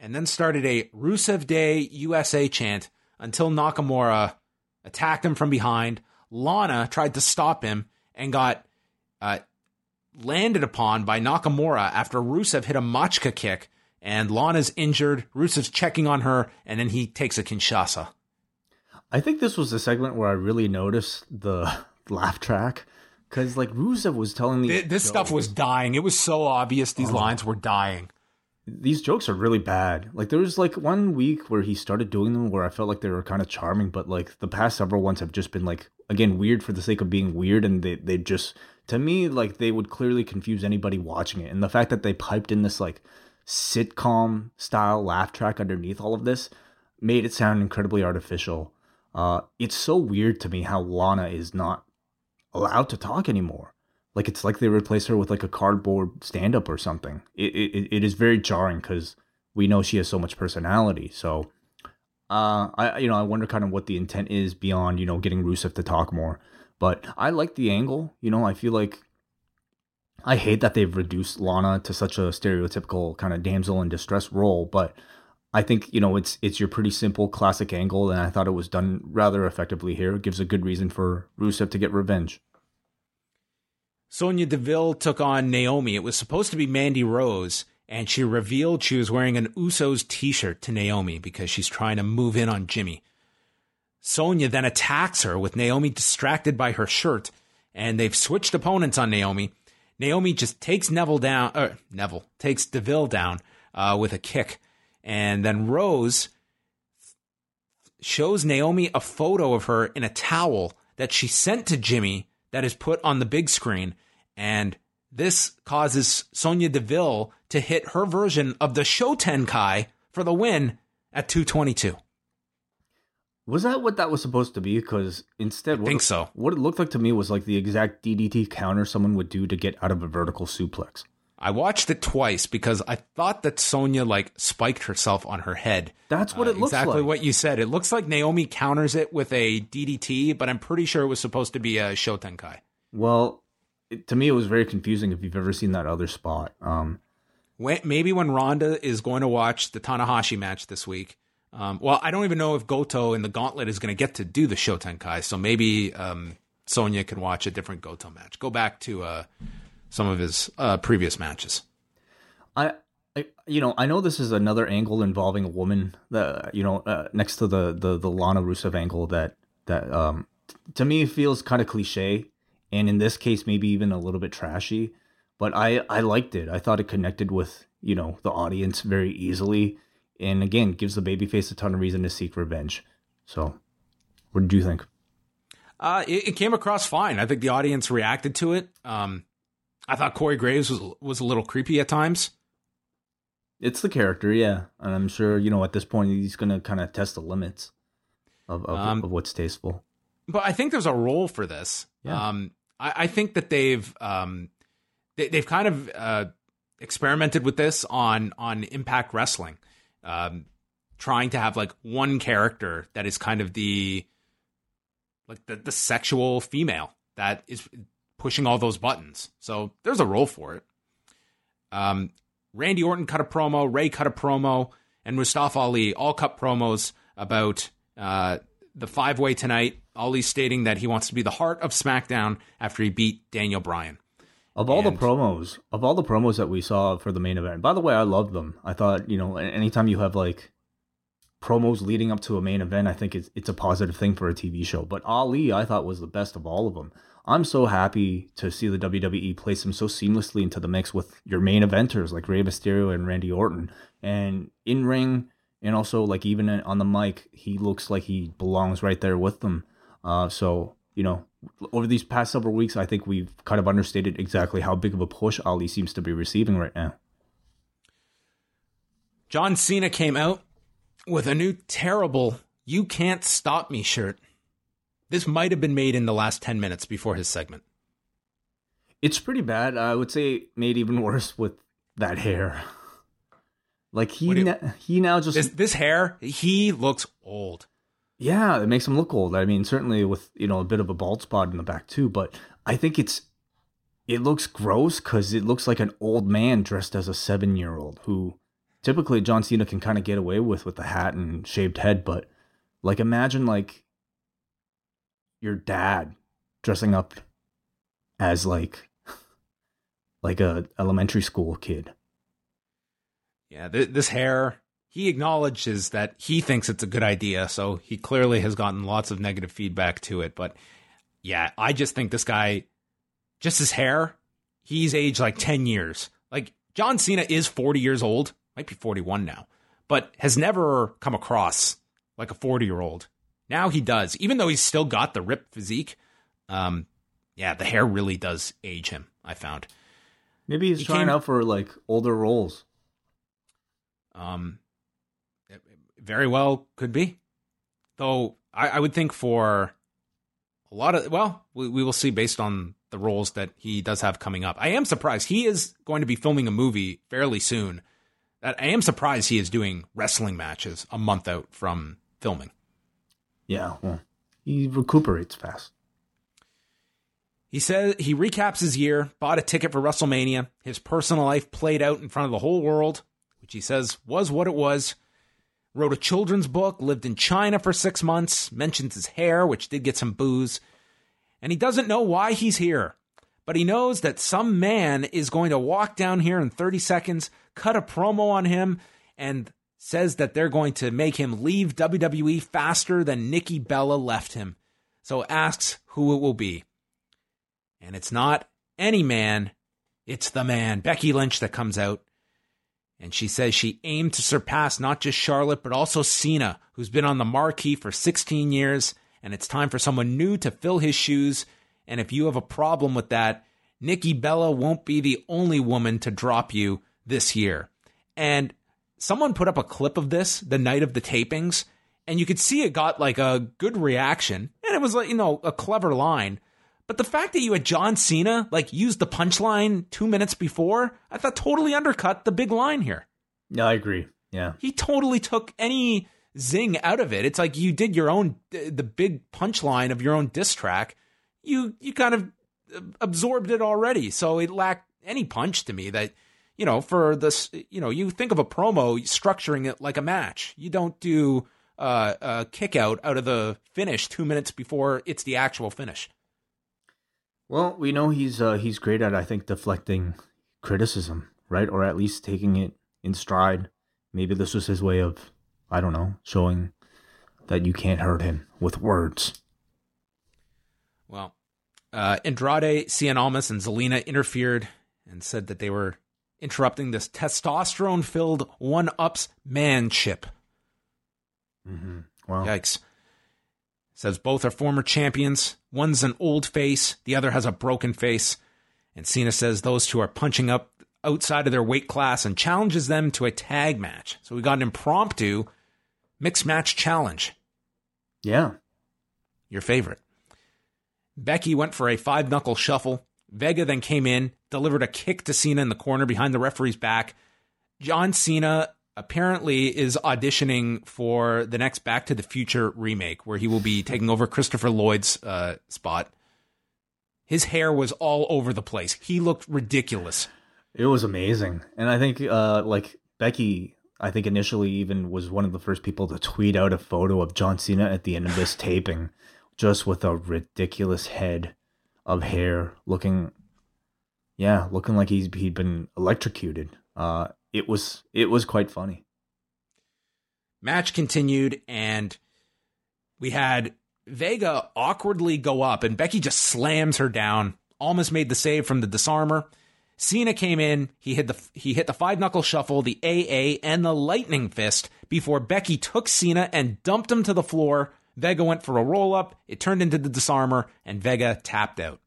And then started a Rusev Day USA chant until Nakamura attacked him from behind. Lana tried to stop him and got landed upon by Nakamura after Rusev hit a Machka kick. And Lana's injured. Rusev's checking on her. And then he takes a Kinshasa. I think this was the segment where I really noticed the laugh track. Because, like, Rusev was telling these jokes. This stuff was dying. It was so obvious these lines were dying. These jokes are really bad. Like, there was, like, one week where he started doing them where I felt like they were kind of charming. But, like, the past several ones have just been, like, again, weird for the sake of being weird. And they just, to me, like, they would clearly confuse anybody watching it. And the fact that they piped in this, like, sitcom-style laugh track underneath all of this made it sound incredibly artificial. It's so weird to me how Lana is not allowed to talk anymore. Like, it's like they replace her with like a cardboard stand-up or something. It is very jarring because we know she has so much personality. So I wonder kind of what the intent is beyond, you know, getting Rusev to talk more. But I like the angle. You know, I feel like I hate that they've reduced Lana to such a stereotypical kind of damsel in distress role, but I think, you know, it's your pretty simple classic angle, and I thought it was done rather effectively here. It gives a good reason for Rusev to get revenge. Sonya Deville took on Naomi. It was supposed to be Mandy Rose, and she revealed she was wearing an Usos t-shirt to Naomi because she's trying to move in on Jimmy. Sonya then attacks her with Naomi distracted by her shirt, and they've switched opponents on Naomi. Naomi just takes takes Deville down with a kick. And then Rose shows Naomi a photo of her in a towel that she sent to Jimmy that is put on the big screen. And this causes Sonya Deville to hit her version of the Shotenkai for the win at 2:22. Was that what that was supposed to be? Because instead, what it looked like to me was like the exact DDT counter someone would do to get out of a vertical suplex. I watched it twice because I thought that Sonya, like, spiked herself on her head. That's what it looks like. Exactly what you said. It looks like Naomi counters it with a DDT, but I'm pretty sure it was supposed to be a Shotenkai. Well, to me, it was very confusing if you've ever seen that other spot. Maybe when Ronda is going to watch the Tanahashi match this week. Well, I don't even know if Goto in the Gauntlet is going to get to do the Shotenkai, so maybe Sonya can watch a different Goto match. Go back to some of his previous matches. I know this is another angle involving a woman that, you know, next to the Lana Rusev angle that to me feels kind of cliche. And in this case, maybe even a little bit trashy, but I liked it. I thought it connected with, you know, the audience very easily. And again, gives the babyface a ton of reason to seek revenge. So what did you think? It came across fine. I think the audience reacted to it. I thought Corey Graves was a little creepy at times. It's the character, yeah. And I'm sure, you know, at this point, he's going to kind of test the limits of what's tasteful. But I think there's a role for this. Yeah. I think that they've kind of experimented with this on Impact Wrestling, trying to have, like, one character that is kind of the sexual female that is pushing all those buttons. So there's a role for it. Randy Orton cut a promo, Ray cut a promo, and Mustafa Ali all cut promos about the five-way tonight. Ali stating that he wants to be the heart of SmackDown after he beat Daniel Bryan. Of all the promos that we saw for the main event, by the way, I loved them. I thought, you know, anytime you have, like, promos leading up to a main event, I think it's a positive thing for a TV show. But Ali, I thought, was the best of all of them. I'm so happy to see the WWE place him so seamlessly into the mix with your main eventers like Rey Mysterio and Randy Orton. And in ring, and also, like, even on the mic, he looks like he belongs right there with them. So, you know, over these past several weeks, I think we've kind of understated exactly how big of a push Ali seems to be receiving right now. John Cena came out with a new terrible "You Can't Stop Me" shirt. This might have been made in the last 10 minutes before his segment. It's pretty bad. I would say made even worse with that hair. Like, he now just... This hair, he looks old. Yeah, it makes him look old. I mean, certainly with, you know, a bit of a bald spot in the back too, but I think it looks gross because it looks like an old man dressed as a 7-year-old who typically John Cena can kind of get away with the hat and shaved head, but like imagine like your dad dressing up as like a elementary school kid. Yeah, this hair, he acknowledges that he thinks it's a good idea, so he clearly has gotten lots of negative feedback to it. But yeah, I just think this guy, just his hair, he's aged like 10 years. Like John Cena is 40 years old, might be 41 now, but has never come across like a 40-year-old. Now he does, even though he's still got the ripped physique. Yeah, the hair really does age him, I found. Maybe he's trying out for like older roles. Very well could be, though. I would think for a lot of, well, we will see based on the roles that he does have coming up. I am surprised he is going to be filming a movie fairly soon. That I am surprised he is doing wrestling matches a month out from filming. Yeah, well, he recuperates fast. He says he recaps his year, bought a ticket for WrestleMania. His personal life played out in front of the whole world, which he says was what it was. Wrote a children's book, lived in China for 6 months, mentions his hair, which did get some boos. And he doesn't know why he's here, but he knows that some man is going to walk down here in 30 seconds, cut a promo on him, and says that they're going to make him leave WWE faster than Nikki Bella left him. So asks who it will be. And it's not any man, it's the man, Becky Lynch, that comes out. And she says she aimed to surpass not just Charlotte, but also Cena, who's been on the marquee for 16 years, and it's time for someone new to fill his shoes. And if you have a problem with that, Nikki Bella won't be the only woman to drop you this year. And someone put up a clip of this the night of the tapings, and you could see it got like a good reaction, and it was like, you know, a clever line. But the fact that you had John Cena, like, use the punchline 2 minutes before, I thought totally undercut the big line here. No, I agree. Yeah. He totally took any zing out of it. It's like you did your own, the big punchline of your own diss track. You kind of absorbed it already. So it lacked any punch to me that, you know, for this, you know, you think of a promo structuring it like a match. You don't do a kick out of the finish 2 minutes before it's the actual finish. Well, we know he's great at, I think, deflecting criticism, right? Or at least taking it in stride. Maybe this was his way of, I don't know, showing that you can't hurt him with words. Well, Andrade, Cien Almas, and Zelina interfered and said that they were interrupting this testosterone-filled one-ups manship. Mm-hmm. Wow. Yikes. Says both are former champions. One's an old face. The other has a broken face. And Cena says those two are punching up outside of their weight class and challenges them to a tag match. So we got an impromptu mixed match challenge. Yeah. Your favorite. Becky went for a 5-knuckle shuffle. Vega then came in, delivered a kick to Cena in the corner behind the referee's back. John Cena apparently is auditioning for the next Back to the Future remake, where he will be taking over Christopher Lloyd's spot. His hair was all over the place. He looked ridiculous. It was amazing. And I think Becky, I think initially even was one of the first people to tweet out a photo of John Cena at the end of this taping, just with a ridiculous head of hair looking like he'd been electrocuted. It was quite funny. Match continued, and we had Vega awkwardly go up, and Becky just slams her down. Almost made the save from the disarmer. Cena came in. He hit the 5-knuckle shuffle, the AA, and the lightning fist before Becky took Cena and dumped him to the floor. Vega went for a roll-up. It turned into the disarmer, and Vega tapped out.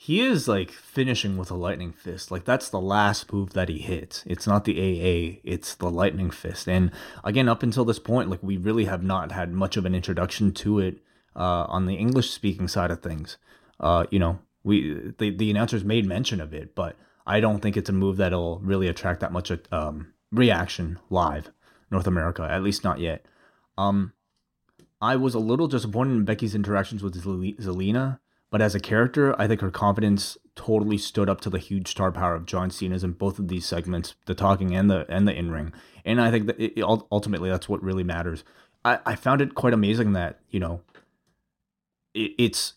He is, like, finishing with a lightning fist. Like, that's the last move that he hits. It's not the AA, it's the lightning fist. And, again, up until this point, like, we really have not had much of an introduction to it on the English-speaking side of things. You know, the announcers made mention of it, but I don't think it's a move that'll really attract that much reaction live North America, at least not yet. I was a little disappointed in Becky's interactions with Zelina, but as a character, I think her confidence totally stood up to the huge star power of John Cena's in both of these segments, the talking and the in-ring. And I think that ultimately that's what really matters. I found it quite amazing that, you know, it's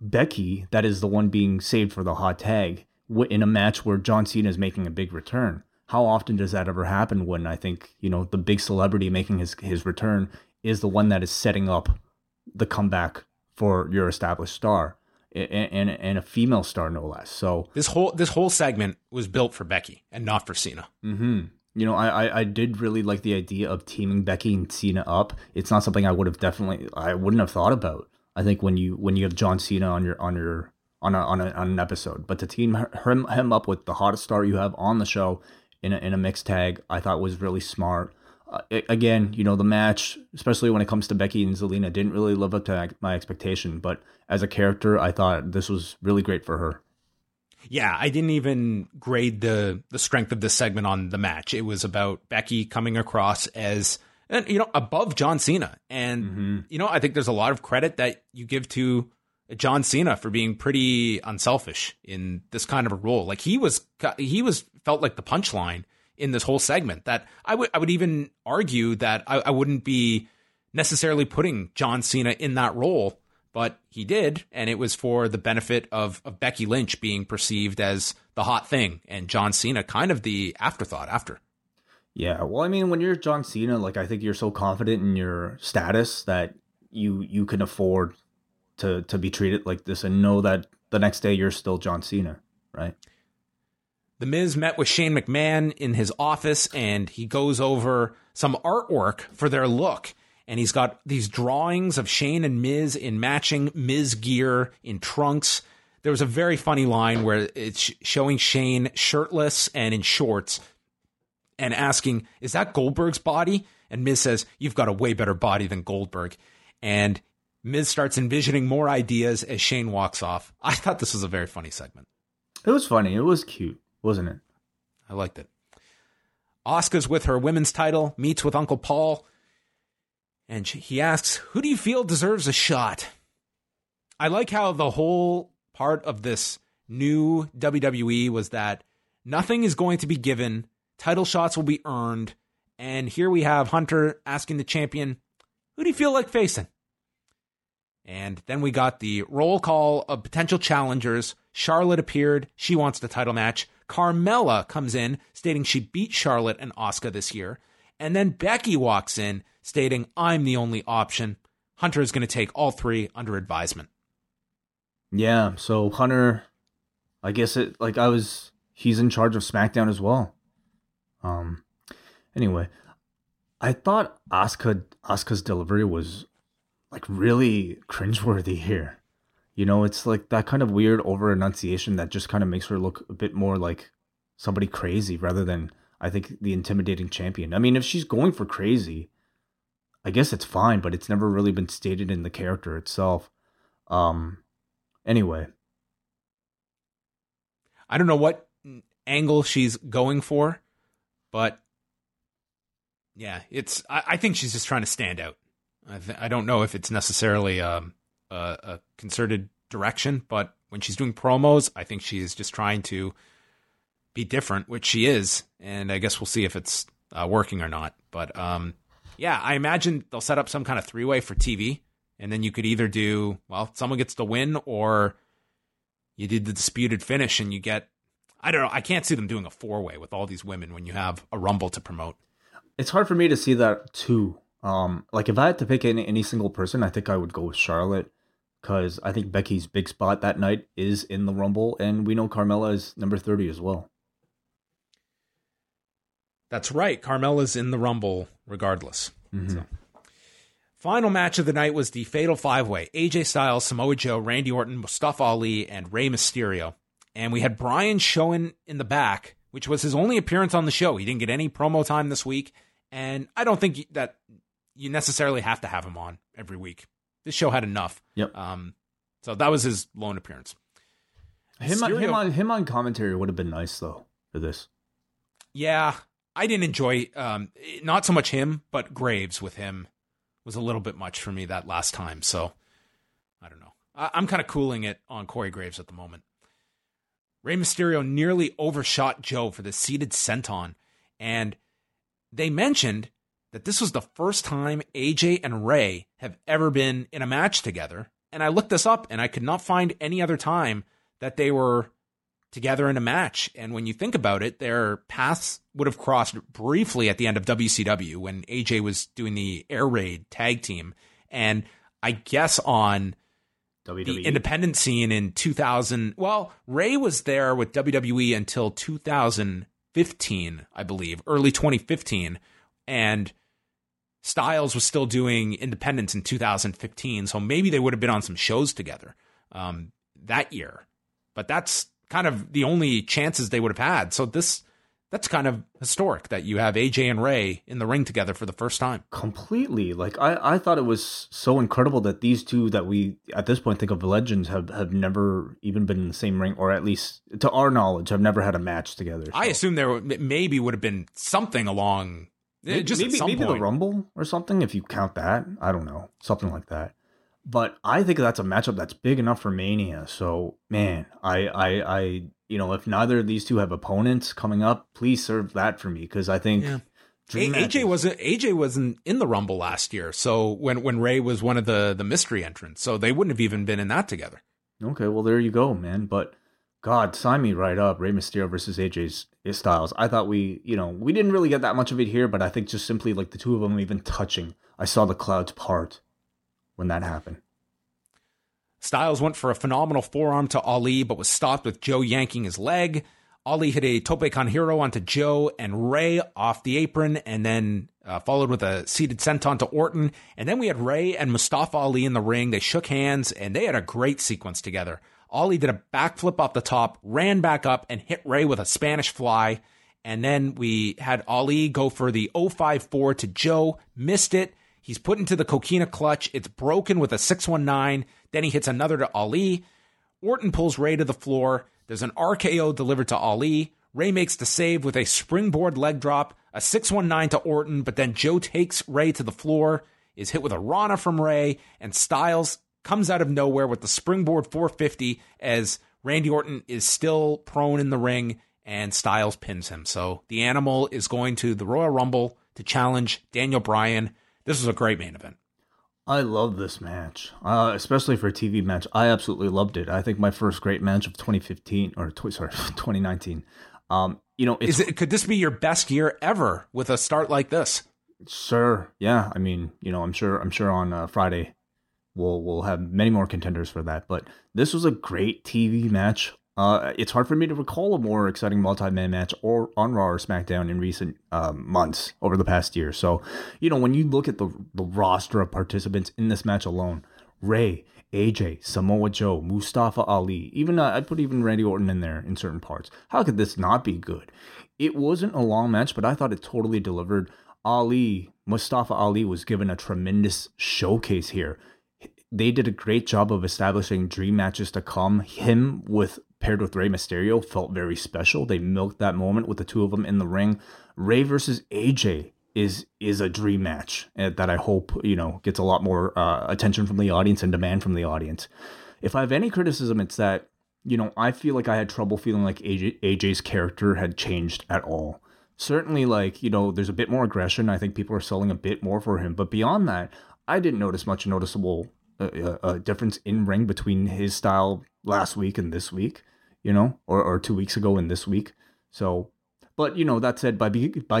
Becky that is the one being saved for the hot tag in a match where John Cena is making a big return. How often does that ever happen when I think, you know, the big celebrity making his return is the one that is setting up the comeback for your established star, and a female star no less. So this whole segment was built for Becky and not for Cena. Mm-hmm. You know, I did really like the idea of teaming Becky and Cena up. It's not something I wouldn't have thought about. I think when you have John Cena on an episode, but to team him up with the hottest star you have on the show in a mixed tag, I thought was really smart. Again, you know, the match, especially when it comes to Becky and Zelina, didn't really live up to my expectation. But as a character, I thought this was really great for her. Yeah, I didn't even grade the strength of this segment on the match. It was about Becky coming across as, you know, above John Cena. And, mm-hmm. you know, I think there's a lot of credit that you give to John Cena for being pretty unselfish in this kind of a role. Like he felt like the punchline in this whole segment, that I would even argue that I wouldn't be necessarily putting John Cena in that role, but he did, and it was for the benefit of Becky Lynch being perceived as the hot thing, and John Cena kind of the afterthought after. Yeah, well, I mean, when you're John Cena, like, I think you're so confident in your status that you can afford to be treated like this and know that the next day you're still John Cena, right? The Miz met with Shane McMahon in his office, and he goes over some artwork for their look. And he's got these drawings of Shane and Miz in matching Miz gear in trunks. There was a very funny line where it's showing Shane shirtless and in shorts and asking, "Is that Goldberg's body?" And Miz says, "You've got a way better body than Goldberg." And Miz starts envisioning more ideas as Shane walks off. I thought this was a very funny segment. It was funny. It was cute, wasn't it? I liked it. Asuka's with her women's title, meets with Uncle Paul, and he asks, "Who do you feel deserves a shot?" I like how the whole part of this new WWE was that nothing is going to be given, title shots will be earned, and here we have Hunter asking the champion, "Who do you feel like facing?" And then we got the roll call of potential challengers. Charlotte appeared. She wants the title match. Carmella comes in, stating she beat Charlotte and Asuka this year. And then Becky walks in, stating, "I'm the only option." Hunter is going to take all three under advisement. Yeah, so Hunter, I guess he's in charge of SmackDown as well. Anyway, I thought Asuka's delivery was like really cringeworthy here. You know, it's like that kind of weird over-enunciation that just kind of makes her look a bit more like somebody crazy rather than, I think, the intimidating champion. I mean, if she's going for crazy, I guess it's fine, but it's never really been stated in the character itself. Anyway. I don't know what angle she's going for, but yeah, I think she's just trying to stand out. I don't know if it's necessarily a concerted direction, but when she's doing promos, I think she is just trying to be different, which she is, and I guess we'll see if it's working or not. But yeah, I imagine they'll set up some kind of three-way for TV, and then you could either do, well, someone gets the win, or you did the disputed finish and you get, I don't know, I can't see them doing a four-way with all these women when you have a Rumble to promote. It's hard for me to see that too. Like if I had to pick any single person, I think I would go with Charlotte, because I think Becky's big spot that night is in the Rumble, and we know Carmella is number 30 as well. That's right. Carmella's in the Rumble regardless. Mm-hmm. So. Final match of the night was the Fatal 5-Way. AJ Styles, Samoa Joe, Randy Orton, Mustafa Ali, and Rey Mysterio. And we had Brian Schoen in the back, which was his only appearance on the show. He didn't get any promo time this week, and I don't think that you necessarily have to have him on every week. This show had enough. Yep. So that was his lone appearance. Him on commentary would have been nice though for this. Yeah, I didn't enjoy not so much him, but Graves with him was a little bit much for me that last time. So I don't know. I'm kind of cooling it on Corey Graves at the moment. Rey Mysterio nearly overshot Joe for the seated senton. And they mentioned that this was the first time AJ and Rey have ever been in a match together. And I looked this up and I could not find any other time that they were together in a match. And when you think about it, their paths would have crossed briefly at the end of WCW when AJ was doing the Air Raid tag team. And I guess on WWE. The independent scene in 2000, well, Rey was there with WWE until 2015, I believe, early 2015. And Styles was still doing independence in 2015. So maybe they would have been on some shows together that year, but that's kind of the only chances they would have had. So that's kind of historic that you have AJ and Rey in the ring together for the first time. Completely. Like I thought it was so incredible that these two that we at this point think of legends have never even been in the same ring, or at least to our knowledge, have never had a match together. So. I assume there maybe would have been something along. Maybe the Rumble or something, if you count that. I don't know. Something like that. But I think that's a matchup that's big enough for Mania. So, man, I you know, if neither of these two have opponents coming up, please serve that for me, because I think AJ wasn't in the Rumble last year. So when Rey was one of the mystery entrants, so they wouldn't have even been in that together. Okay, well there you go, man. But God, sign me right up. Rey Mysterio versus AJ Styles. I thought we didn't really get that much of it here, but I think just simply like the two of them even touching, I saw the clouds part when that happened. Styles went for a phenomenal forearm to Ali, but was stopped with Joe yanking his leg. Ali hit a tope con hero onto Joe and Rey off the apron, and then followed with a seated senton to Orton. And then we had Rey and Mustafa Ali in the ring. They shook hands, and they had a great sequence together. Ali did a backflip off the top, ran back up, and hit Rey with a Spanish fly. And then we had Ali go for the 054 to Joe, missed it. He's put into the Coquina clutch. It's broken with a 619. Then he hits another to Ali. Orton pulls Rey to the floor. There's an RKO delivered to Ali. Rey makes the save with a springboard leg drop, a 619 to Orton, but then Joe takes Rey to the floor, is hit with a Rana from Rey, and Styles comes out of nowhere with the springboard 450 as Randy Orton is still prone in the ring, and Styles pins him. So the Animal is going to the Royal Rumble to challenge Daniel Bryan. This was a great main event. I love this match, especially for a TV match. I absolutely loved it. I think my first great match of 2019. You know, could this be your best year ever with a start like this? Sure. Yeah. I mean, you know, I'm sure on Friday we'll have many more contenders for that. But this was a great TV match. It's hard for me to recall a more exciting multi-man match or on Raw or SmackDown in recent months over the past year. So, you know, when you look at the roster of participants in this match alone, Rey, AJ, Samoa Joe, Mustafa Ali, even I'd put even Randy Orton in there in certain parts. How could this not be good? It wasn't a long match, but I thought it totally delivered. Mustafa Ali was given a tremendous showcase here. They did a great job of establishing dream matches to come. Him paired with Rey Mysterio felt very special. They milked that moment with the two of them in the ring. Rey versus AJ is a dream match that I hope, you know, gets a lot more attention from the audience and demand from the audience. If I have any criticism, it's that, you know, I feel like I had trouble feeling like AJ's character had changed at all. Certainly, like, you know, there's a bit more aggression. I think people are selling a bit more for him. But beyond that, I didn't notice much noticeable difference in ring between his style last week and this week. You know, or 2 weeks ago and this week. So, but, you know, that said, by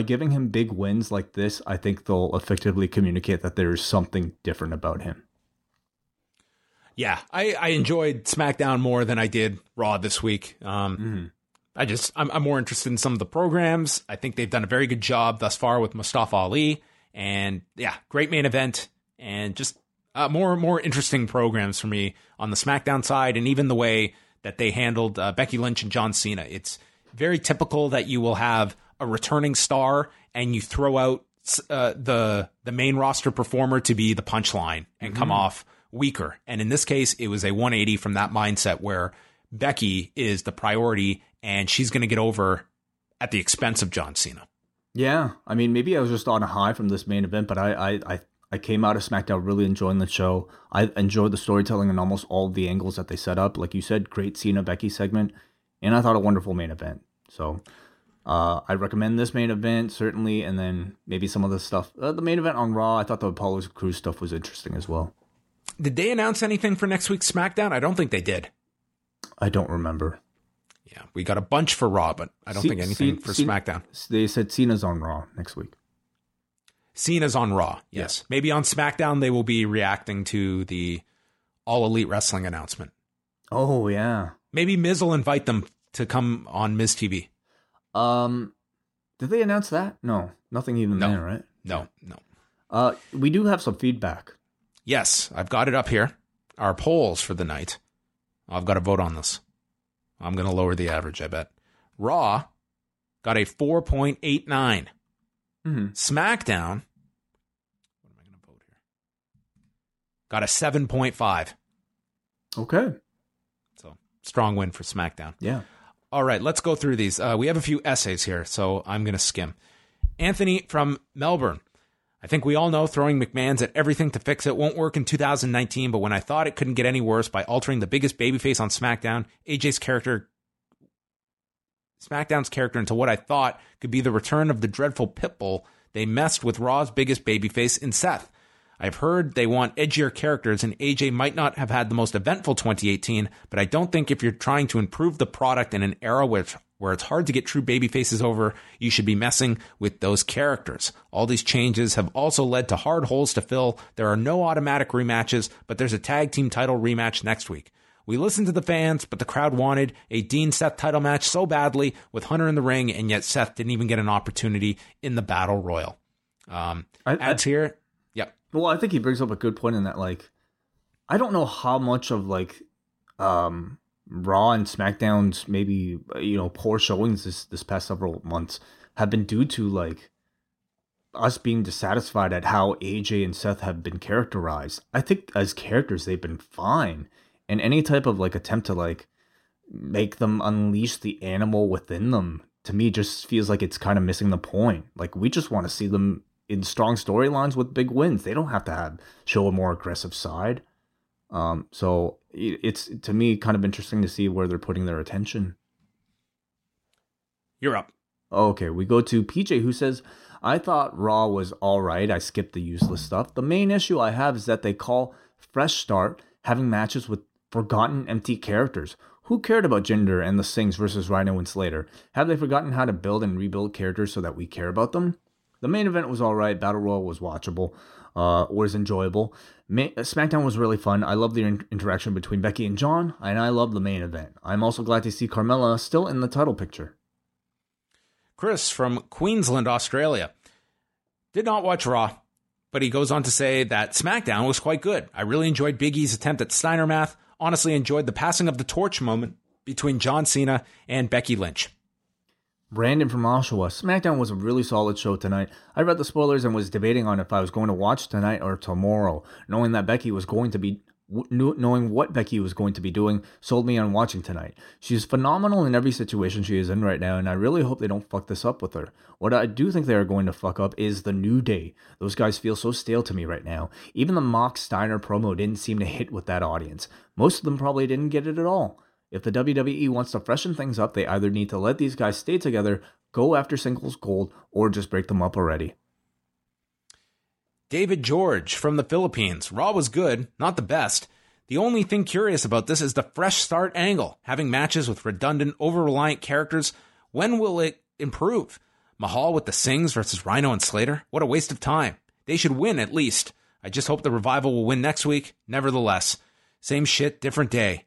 giving him big wins like this, I think they'll effectively communicate that there is something different about him. Yeah, I enjoyed SmackDown more than I did Raw this week. I'm more interested in some of the programs. I think they've done a very good job thus far with Mustafa Ali. And, yeah, great main event. And just more interesting programs for me on the SmackDown side, and even the way that they handled Becky Lynch and John Cena. It's very typical that you will have a returning star and you throw out the main roster performer to be the punchline and come off weaker. And in this case, it was a 180 from that mindset where Becky is the priority and she's going to get over at the expense of John Cena. Yeah. I mean, maybe I was just on a high from this main event, but I I came out of SmackDown really enjoying the show. I enjoyed the storytelling and almost all the angles that they set up. Like you said, great Cena-Becky segment. And I thought a wonderful main event. So I recommend this main event, certainly. And then maybe some of the stuff. The main event on Raw, I thought the Apollo Crews stuff was interesting as well. Did they announce anything for next week's SmackDown? I don't think they did. I don't remember. Yeah, we got a bunch for Raw, but I don't think anything for SmackDown. They said Cena's on Raw next week. Cena's on Raw, yes. Yeah. Maybe on SmackDown they will be reacting to the All Elite Wrestling announcement. Oh, yeah. Maybe Miz will invite them to come on Miz TV. Did they announce that? No, nothing even there, right? No. We do have some feedback. Yes, I've got it up here. Our polls for the night. I've got to vote on this. I'm going to lower the average, I bet. Raw got a 4.89. Mm-hmm. SmackDown, what am I going to vote here? Got a 7.5. Okay. So, strong win for SmackDown. Yeah. All right, let's go through these. We have a few essays here, so I'm going to skim. Anthony from Melbourne. I think we all know throwing McMahon's at everything to fix it won't work in 2019, but when I thought it couldn't get any worse by altering the biggest babyface on SmackDown, SmackDown's character into what I thought could be the return of the dreadful Pitbull, they messed with Raw's biggest babyface in Seth. I've heard they want edgier characters, and AJ might not have had the most eventful 2018, but I don't think if you're trying to improve the product in an era where it's hard to get true babyfaces over, you should be messing with those characters. All these changes have also led to hard holes to fill. There are no automatic rematches, but there's a tag team title rematch next week. We listened to the fans, but the crowd wanted a Dean-Seth title match so badly with Hunter in the ring, and yet Seth didn't even get an opportunity in the Battle Royal. Ads here... Well, I think he brings up a good point in that, like, I don't know how much of, like, Raw and SmackDown's maybe, you know, poor showings this past several months have been due to, like, us being dissatisfied at how AJ and Seth have been characterized. I think as characters, they've been fine. And any type of, like, attempt to, like, make them unleash the animal within them, to me, just feels like it's kind of missing the point. Like, we just want to see them in strong storylines with big wins. They don't have to show a more aggressive side. So it's, to me, kind of interesting to see where they're putting their attention. You're up. Okay, we go to PJ, who says, I thought Raw was all right. I skipped the useless stuff. The main issue I have is that they call Fresh Start having matches with forgotten empty characters. Who cared about Jinder and the Sings versus Rhino and Slater? Have they forgotten how to build and rebuild characters so that we care about them? The main event was all right. Battle Royal was watchable, was enjoyable. SmackDown was really fun. I love the interaction between Becky and John, and I love the main event. I'm also glad to see Carmella still in the title picture. Chris from Queensland, Australia, did not watch Raw, but he goes on to say that SmackDown was quite good. I really enjoyed Big E's attempt at Steinermath. Honestly enjoyed the passing of the torch moment between John Cena and Becky Lynch. Brandon from Oshawa. SmackDown was a really solid show tonight. I read the spoilers and was debating on if I was going to watch tonight or tomorrow. Knowing what Becky was going to be doing sold me on watching tonight. She's phenomenal in every situation she is in right now, and I really hope they don't fuck this up with her. What I do think they are going to fuck up is the New Day. Those guys feel so stale to me right now. Even the Mox Steiner promo didn't seem to hit with that audience. Most of them probably didn't get it at all. If the WWE wants to freshen things up, they either need to let these guys stay together, go after singles gold, or just break them up already. David George from the Philippines. Raw was good, not the best. The only thing curious about this is the Fresh Start angle, having matches with redundant, over-reliant characters. When will it improve? Mahal with the Sings versus Rhino and Slater? What a waste of time. They should win at least. I just hope the Revival will win next week. Nevertheless, same shit, different day.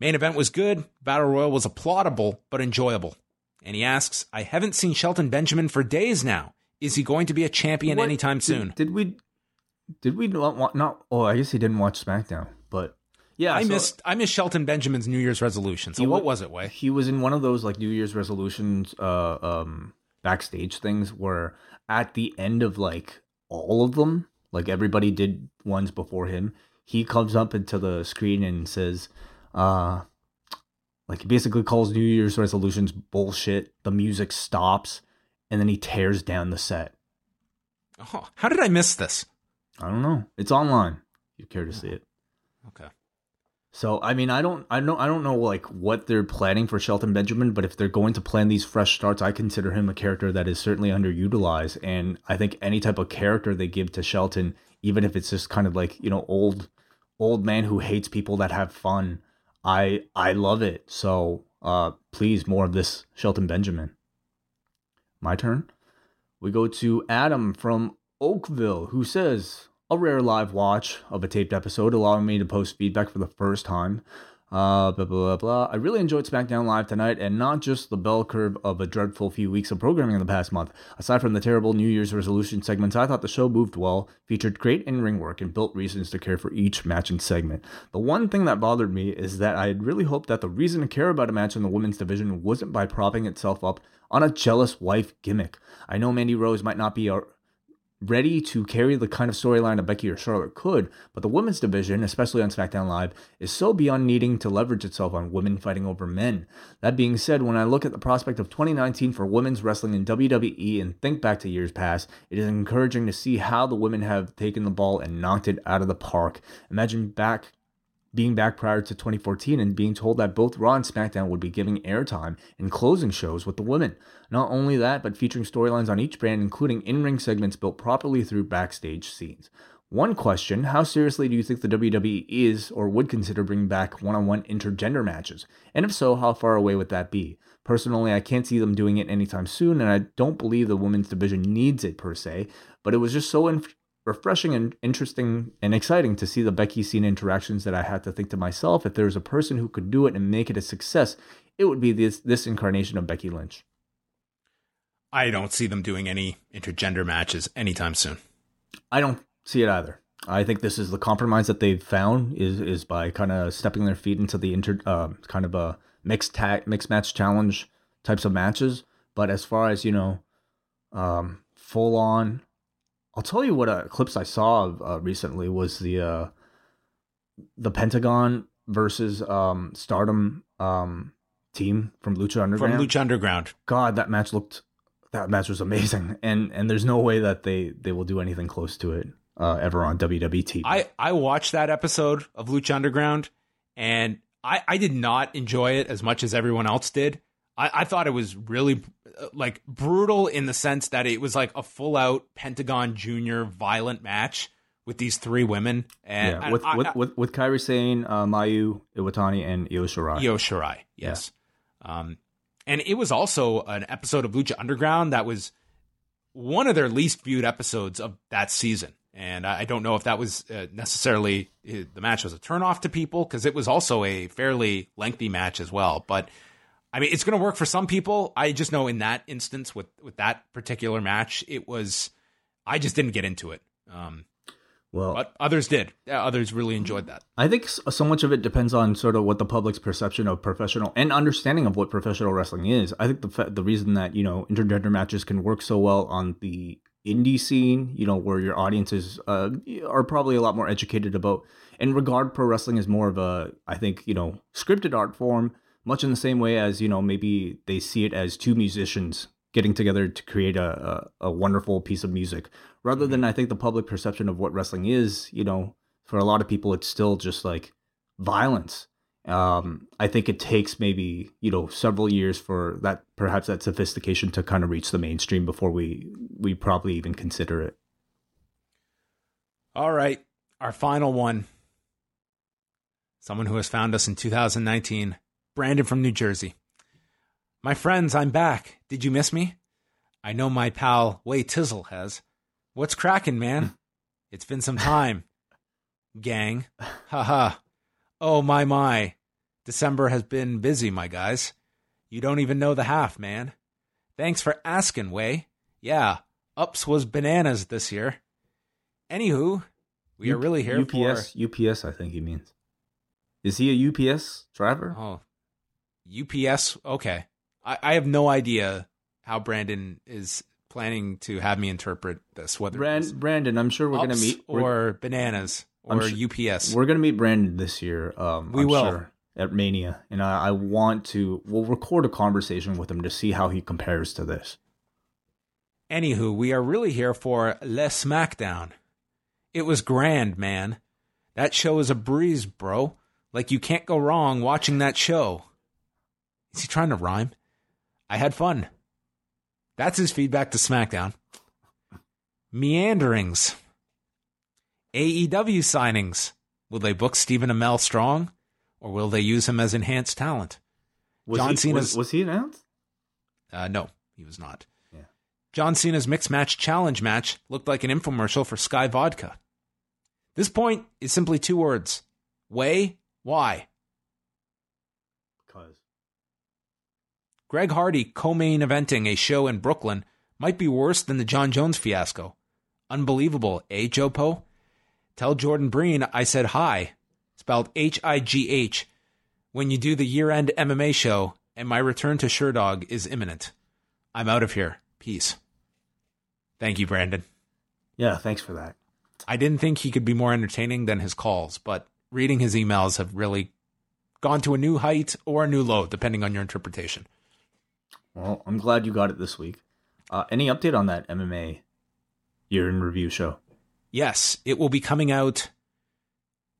Main event was good. Battle Royal was applaudable, but enjoyable. And he asks, I haven't seen Shelton Benjamin for days now. Is he going to be a champion anytime soon? Did we not? Oh, I guess he didn't watch SmackDown, but yeah. I missed Shelton Benjamin's New Year's resolution. So what was it, Wei? He was in one of those like New Year's resolutions backstage things where at the end of like all of them, like everybody did ones before him, he comes up into the screen and says... like he basically calls New Year's resolutions bullshit. The music stops, and then he tears down the set. Oh, how did I miss this? I don't know. It's online. You care to see it? Okay. So I mean, I don't know like what they're planning for Shelton Benjamin, but if they're going to plan these fresh starts, I consider him a character that is certainly underutilized, and I think any type of character they give to Shelton, even if it's just kind of like, you know, old man who hates people that have fun, I love it. So please, more of this Shelton Benjamin. My turn. We go to Adam from Oakville, who says, a rare live watch of a taped episode, allowing me to post feedback for the first time. I really enjoyed SmackDown Live tonight, and not just the bell curve of a dreadful few weeks of programming in the past month. Aside from the terrible New Year's resolution segments, I thought the show moved well, featured great in-ring work, and built reasons to care for each match and segment. The one thing that bothered me is that I had really hoped that the reason to care about a match in the women's division wasn't by propping itself up on a jealous wife gimmick. I know Mandy Rose might not be ready to carry the kind of storyline that Becky or Charlotte could, but the women's division, especially on SmackDown Live, is so beyond needing to leverage itself on women fighting over men. That being said, when I look at the prospect of 2019 for women's wrestling in WWE and think back to years past, it is encouraging to see how the women have taken the ball and knocked it out of the park. Imagine being back prior to 2014 and being told that both Raw and SmackDown would be giving airtime and closing shows with the women. Not only that, but featuring storylines on each brand, including in-ring segments built properly through backstage scenes. One question, how seriously do you think the WWE is or would consider bringing back one-on-one intergender matches? And if so, how far away would that be? Personally, I can't see them doing it anytime soon, and I don't believe the women's division needs it per se, but it was just so refreshing and interesting and exciting to see the Becky Cena interactions that I had to think to myself, if there was a person who could do it and make it a success, it would be this incarnation of Becky Lynch. I don't see them doing any intergender matches anytime soon. I don't see it either. I think this is the compromise that they've found is by kind of stepping their feet into the kind of a mixed match challenge types of matches. But as far as, you know, full on, I'll tell you what clips I saw recently was the Pentagon versus Stardom team from Lucha Underground. God, that match was amazing, and there's no way that they will do anything close to it ever on WWE TV. I watched that episode of Lucha Underground, and I did not enjoy it as much as everyone else did. I thought it was really like brutal in the sense that it was like a full out Pentagon Junior violent match with these three women. And yeah, with Kairi Sane, Mayu Iwatani, and Io Shirai. Yes. Yeah. And it was also an episode of Lucha Underground that was one of their least viewed episodes of that season. And I don't know if that was necessarily the match was a turnoff to people, because it was also a fairly lengthy match as well. But I mean, it's going to work for some people. I just know in that instance with that particular match, I just didn't get into it. But others did. Yeah, others really enjoyed that. I think so much of it depends on sort of what the public's perception of professional and understanding of what professional wrestling is. I think the reason that, you know, intergender matches can work so well on the indie scene, you know, where your audiences are probably a lot more educated about and regard pro wrestling as more of a, I think, you know, scripted art form. Much in the same way as, you know, maybe they see it as two musicians getting together to create a wonderful piece of music. Rather than, I think, the public perception of what wrestling is, you know, for a lot of people, it's still just like violence. I think it takes maybe, you know, several years for that sophistication to kind of reach the mainstream before we probably even consider it. All right. Our final one. Someone who has found us in 2019. Brandon from New Jersey. My friends, I'm back. Did you miss me? I know my pal Way Tizzle has. What's cracking, man? It's been some time. Gang. Haha. Oh, my. December has been busy, my guys. You don't even know the half, man. Thanks for asking, Way. Yeah, ups was bananas this year. Anywho, we are really here for... UPS, I think he means. Is he a UPS driver? Oh. UPS, okay. I have no idea how Brandon is planning to have me interpret this. Whether Brandon, I'm sure we're going to meet, or bananas, or UPS. We're going to meet Brandon this year. I'm sure, at Mania, and I want to. We'll record a conversation with him to see how he compares to this. Anywho, we are really here for Le SmackDown. It was grand, man. That show is a breeze, bro. Like, you can't go wrong watching that show. Is he trying to rhyme? I had fun. That's his feedback to SmackDown. Meanderings. AEW signings. Will they book Stephen Amell strong, or will they use him as enhanced talent? Was he announced? No, he was not. Yeah. John Cena's mixed match challenge match looked like an infomercial for Sky Vodka. This point is simply two words. Way, why? Because. Greg Hardy co-main eventing a show in Brooklyn might be worse than the John Jones fiasco. Unbelievable, eh, Joe Poe? Tell Jordan Breen I said hi, spelled H-I-G-H, when you do the year-end MMA show, and my return to SureDog is imminent. I'm out of here. Peace. Thank you, Brandon. Yeah, thanks for that. I didn't think he could be more entertaining than his calls, but reading his emails have really gone to a new height or a new low, depending on your interpretation. Well, I'm glad you got it this week. Any update on that MMA year-in review show? Yes, it will be coming out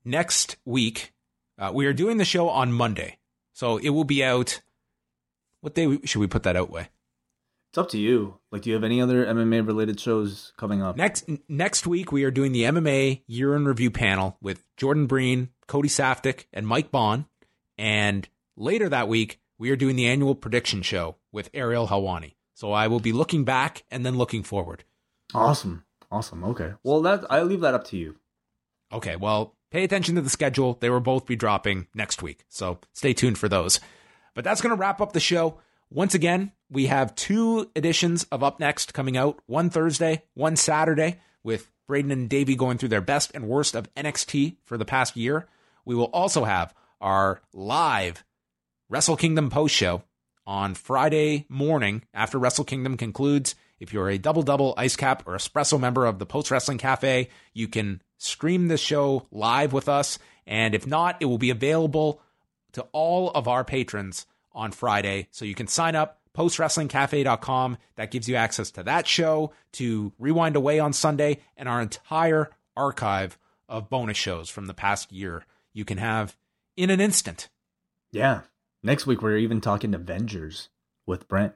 next week. We are doing the show on Monday, so it will be out. What day should we put that out with? It's up to you. Like, do you have any other MMA-related shows coming up? Next week, we are doing the MMA year-in review panel with Jordan Breen, Cody Safdie, and Mike Bond. And later that week, we are doing the annual prediction show with Ariel Helwani. So I will be looking back and then looking forward. Awesome. Okay. Well, I leave that up to you. Okay. Well, pay attention to the schedule. They will both be dropping next week, so stay tuned for those. But that's going to wrap up the show. Once again, we have two editions of Up Next coming out, one Thursday, one Saturday, with Braden and Davey going through their best and worst of NXT for the past year. We will also have our live Wrestle Kingdom post show on Friday morning after Wrestle Kingdom concludes. If you're a Double Double Ice Cap or Espresso member of the Post Wrestling Cafe, you can stream this show live with us. And if not, it will be available to all of our patrons on Friday. So you can sign up, postwrestlingcafe.com. That gives you access to that show, to Rewind Away on Sunday, and our entire archive of bonus shows from the past year. You can have in an instant. Yeah. Next week, we're even talking Avengers with Brent.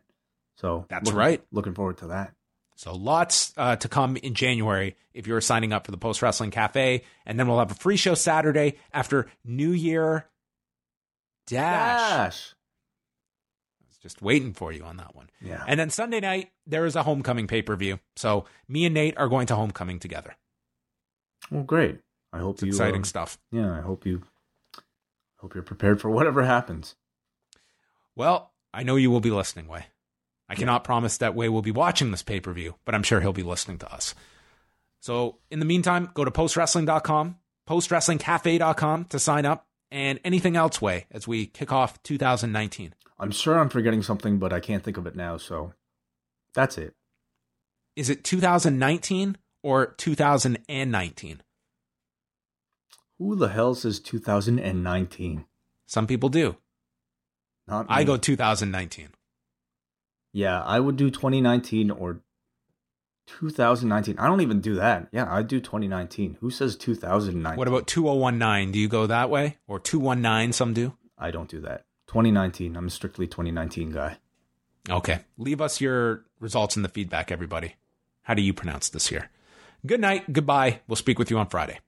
So that's right. Looking forward to that. So lots to come in January if you're signing up for the Post Wrestling Cafe. And then we'll have a free show Saturday after New Year Dash. I was just waiting for you on that one. Yeah. And then Sunday night, there is a Homecoming pay-per-view. So me and Nate are going to Homecoming together. Well, great. I hope it's exciting stuff. Yeah, I hope you're prepared for whatever happens. Well, I know you will be listening, Way. I cannot promise that Way will be watching this pay-per-view, but I'm sure he'll be listening to us. So in the meantime, go to postwrestling.com, postwrestlingcafe.com to sign up, and anything else, Way, as we kick off 2019. I'm sure I'm forgetting something, but I can't think of it now, so that's it. Is it 2019 or 2019? Who the hell says 2019? Some people do. Not me. I go 2019. Yeah, I would do 2019 or 2019. I don't even do that. Yeah, I do 2019. Who says 2019? What about 2019? Do you go that way? Or 219, some do? I don't do that. 2019. I'm a strictly 2019 guy. Okay. Leave us your results and the feedback, everybody. How do you pronounce this here? Good night. Goodbye. We'll speak with you on Friday.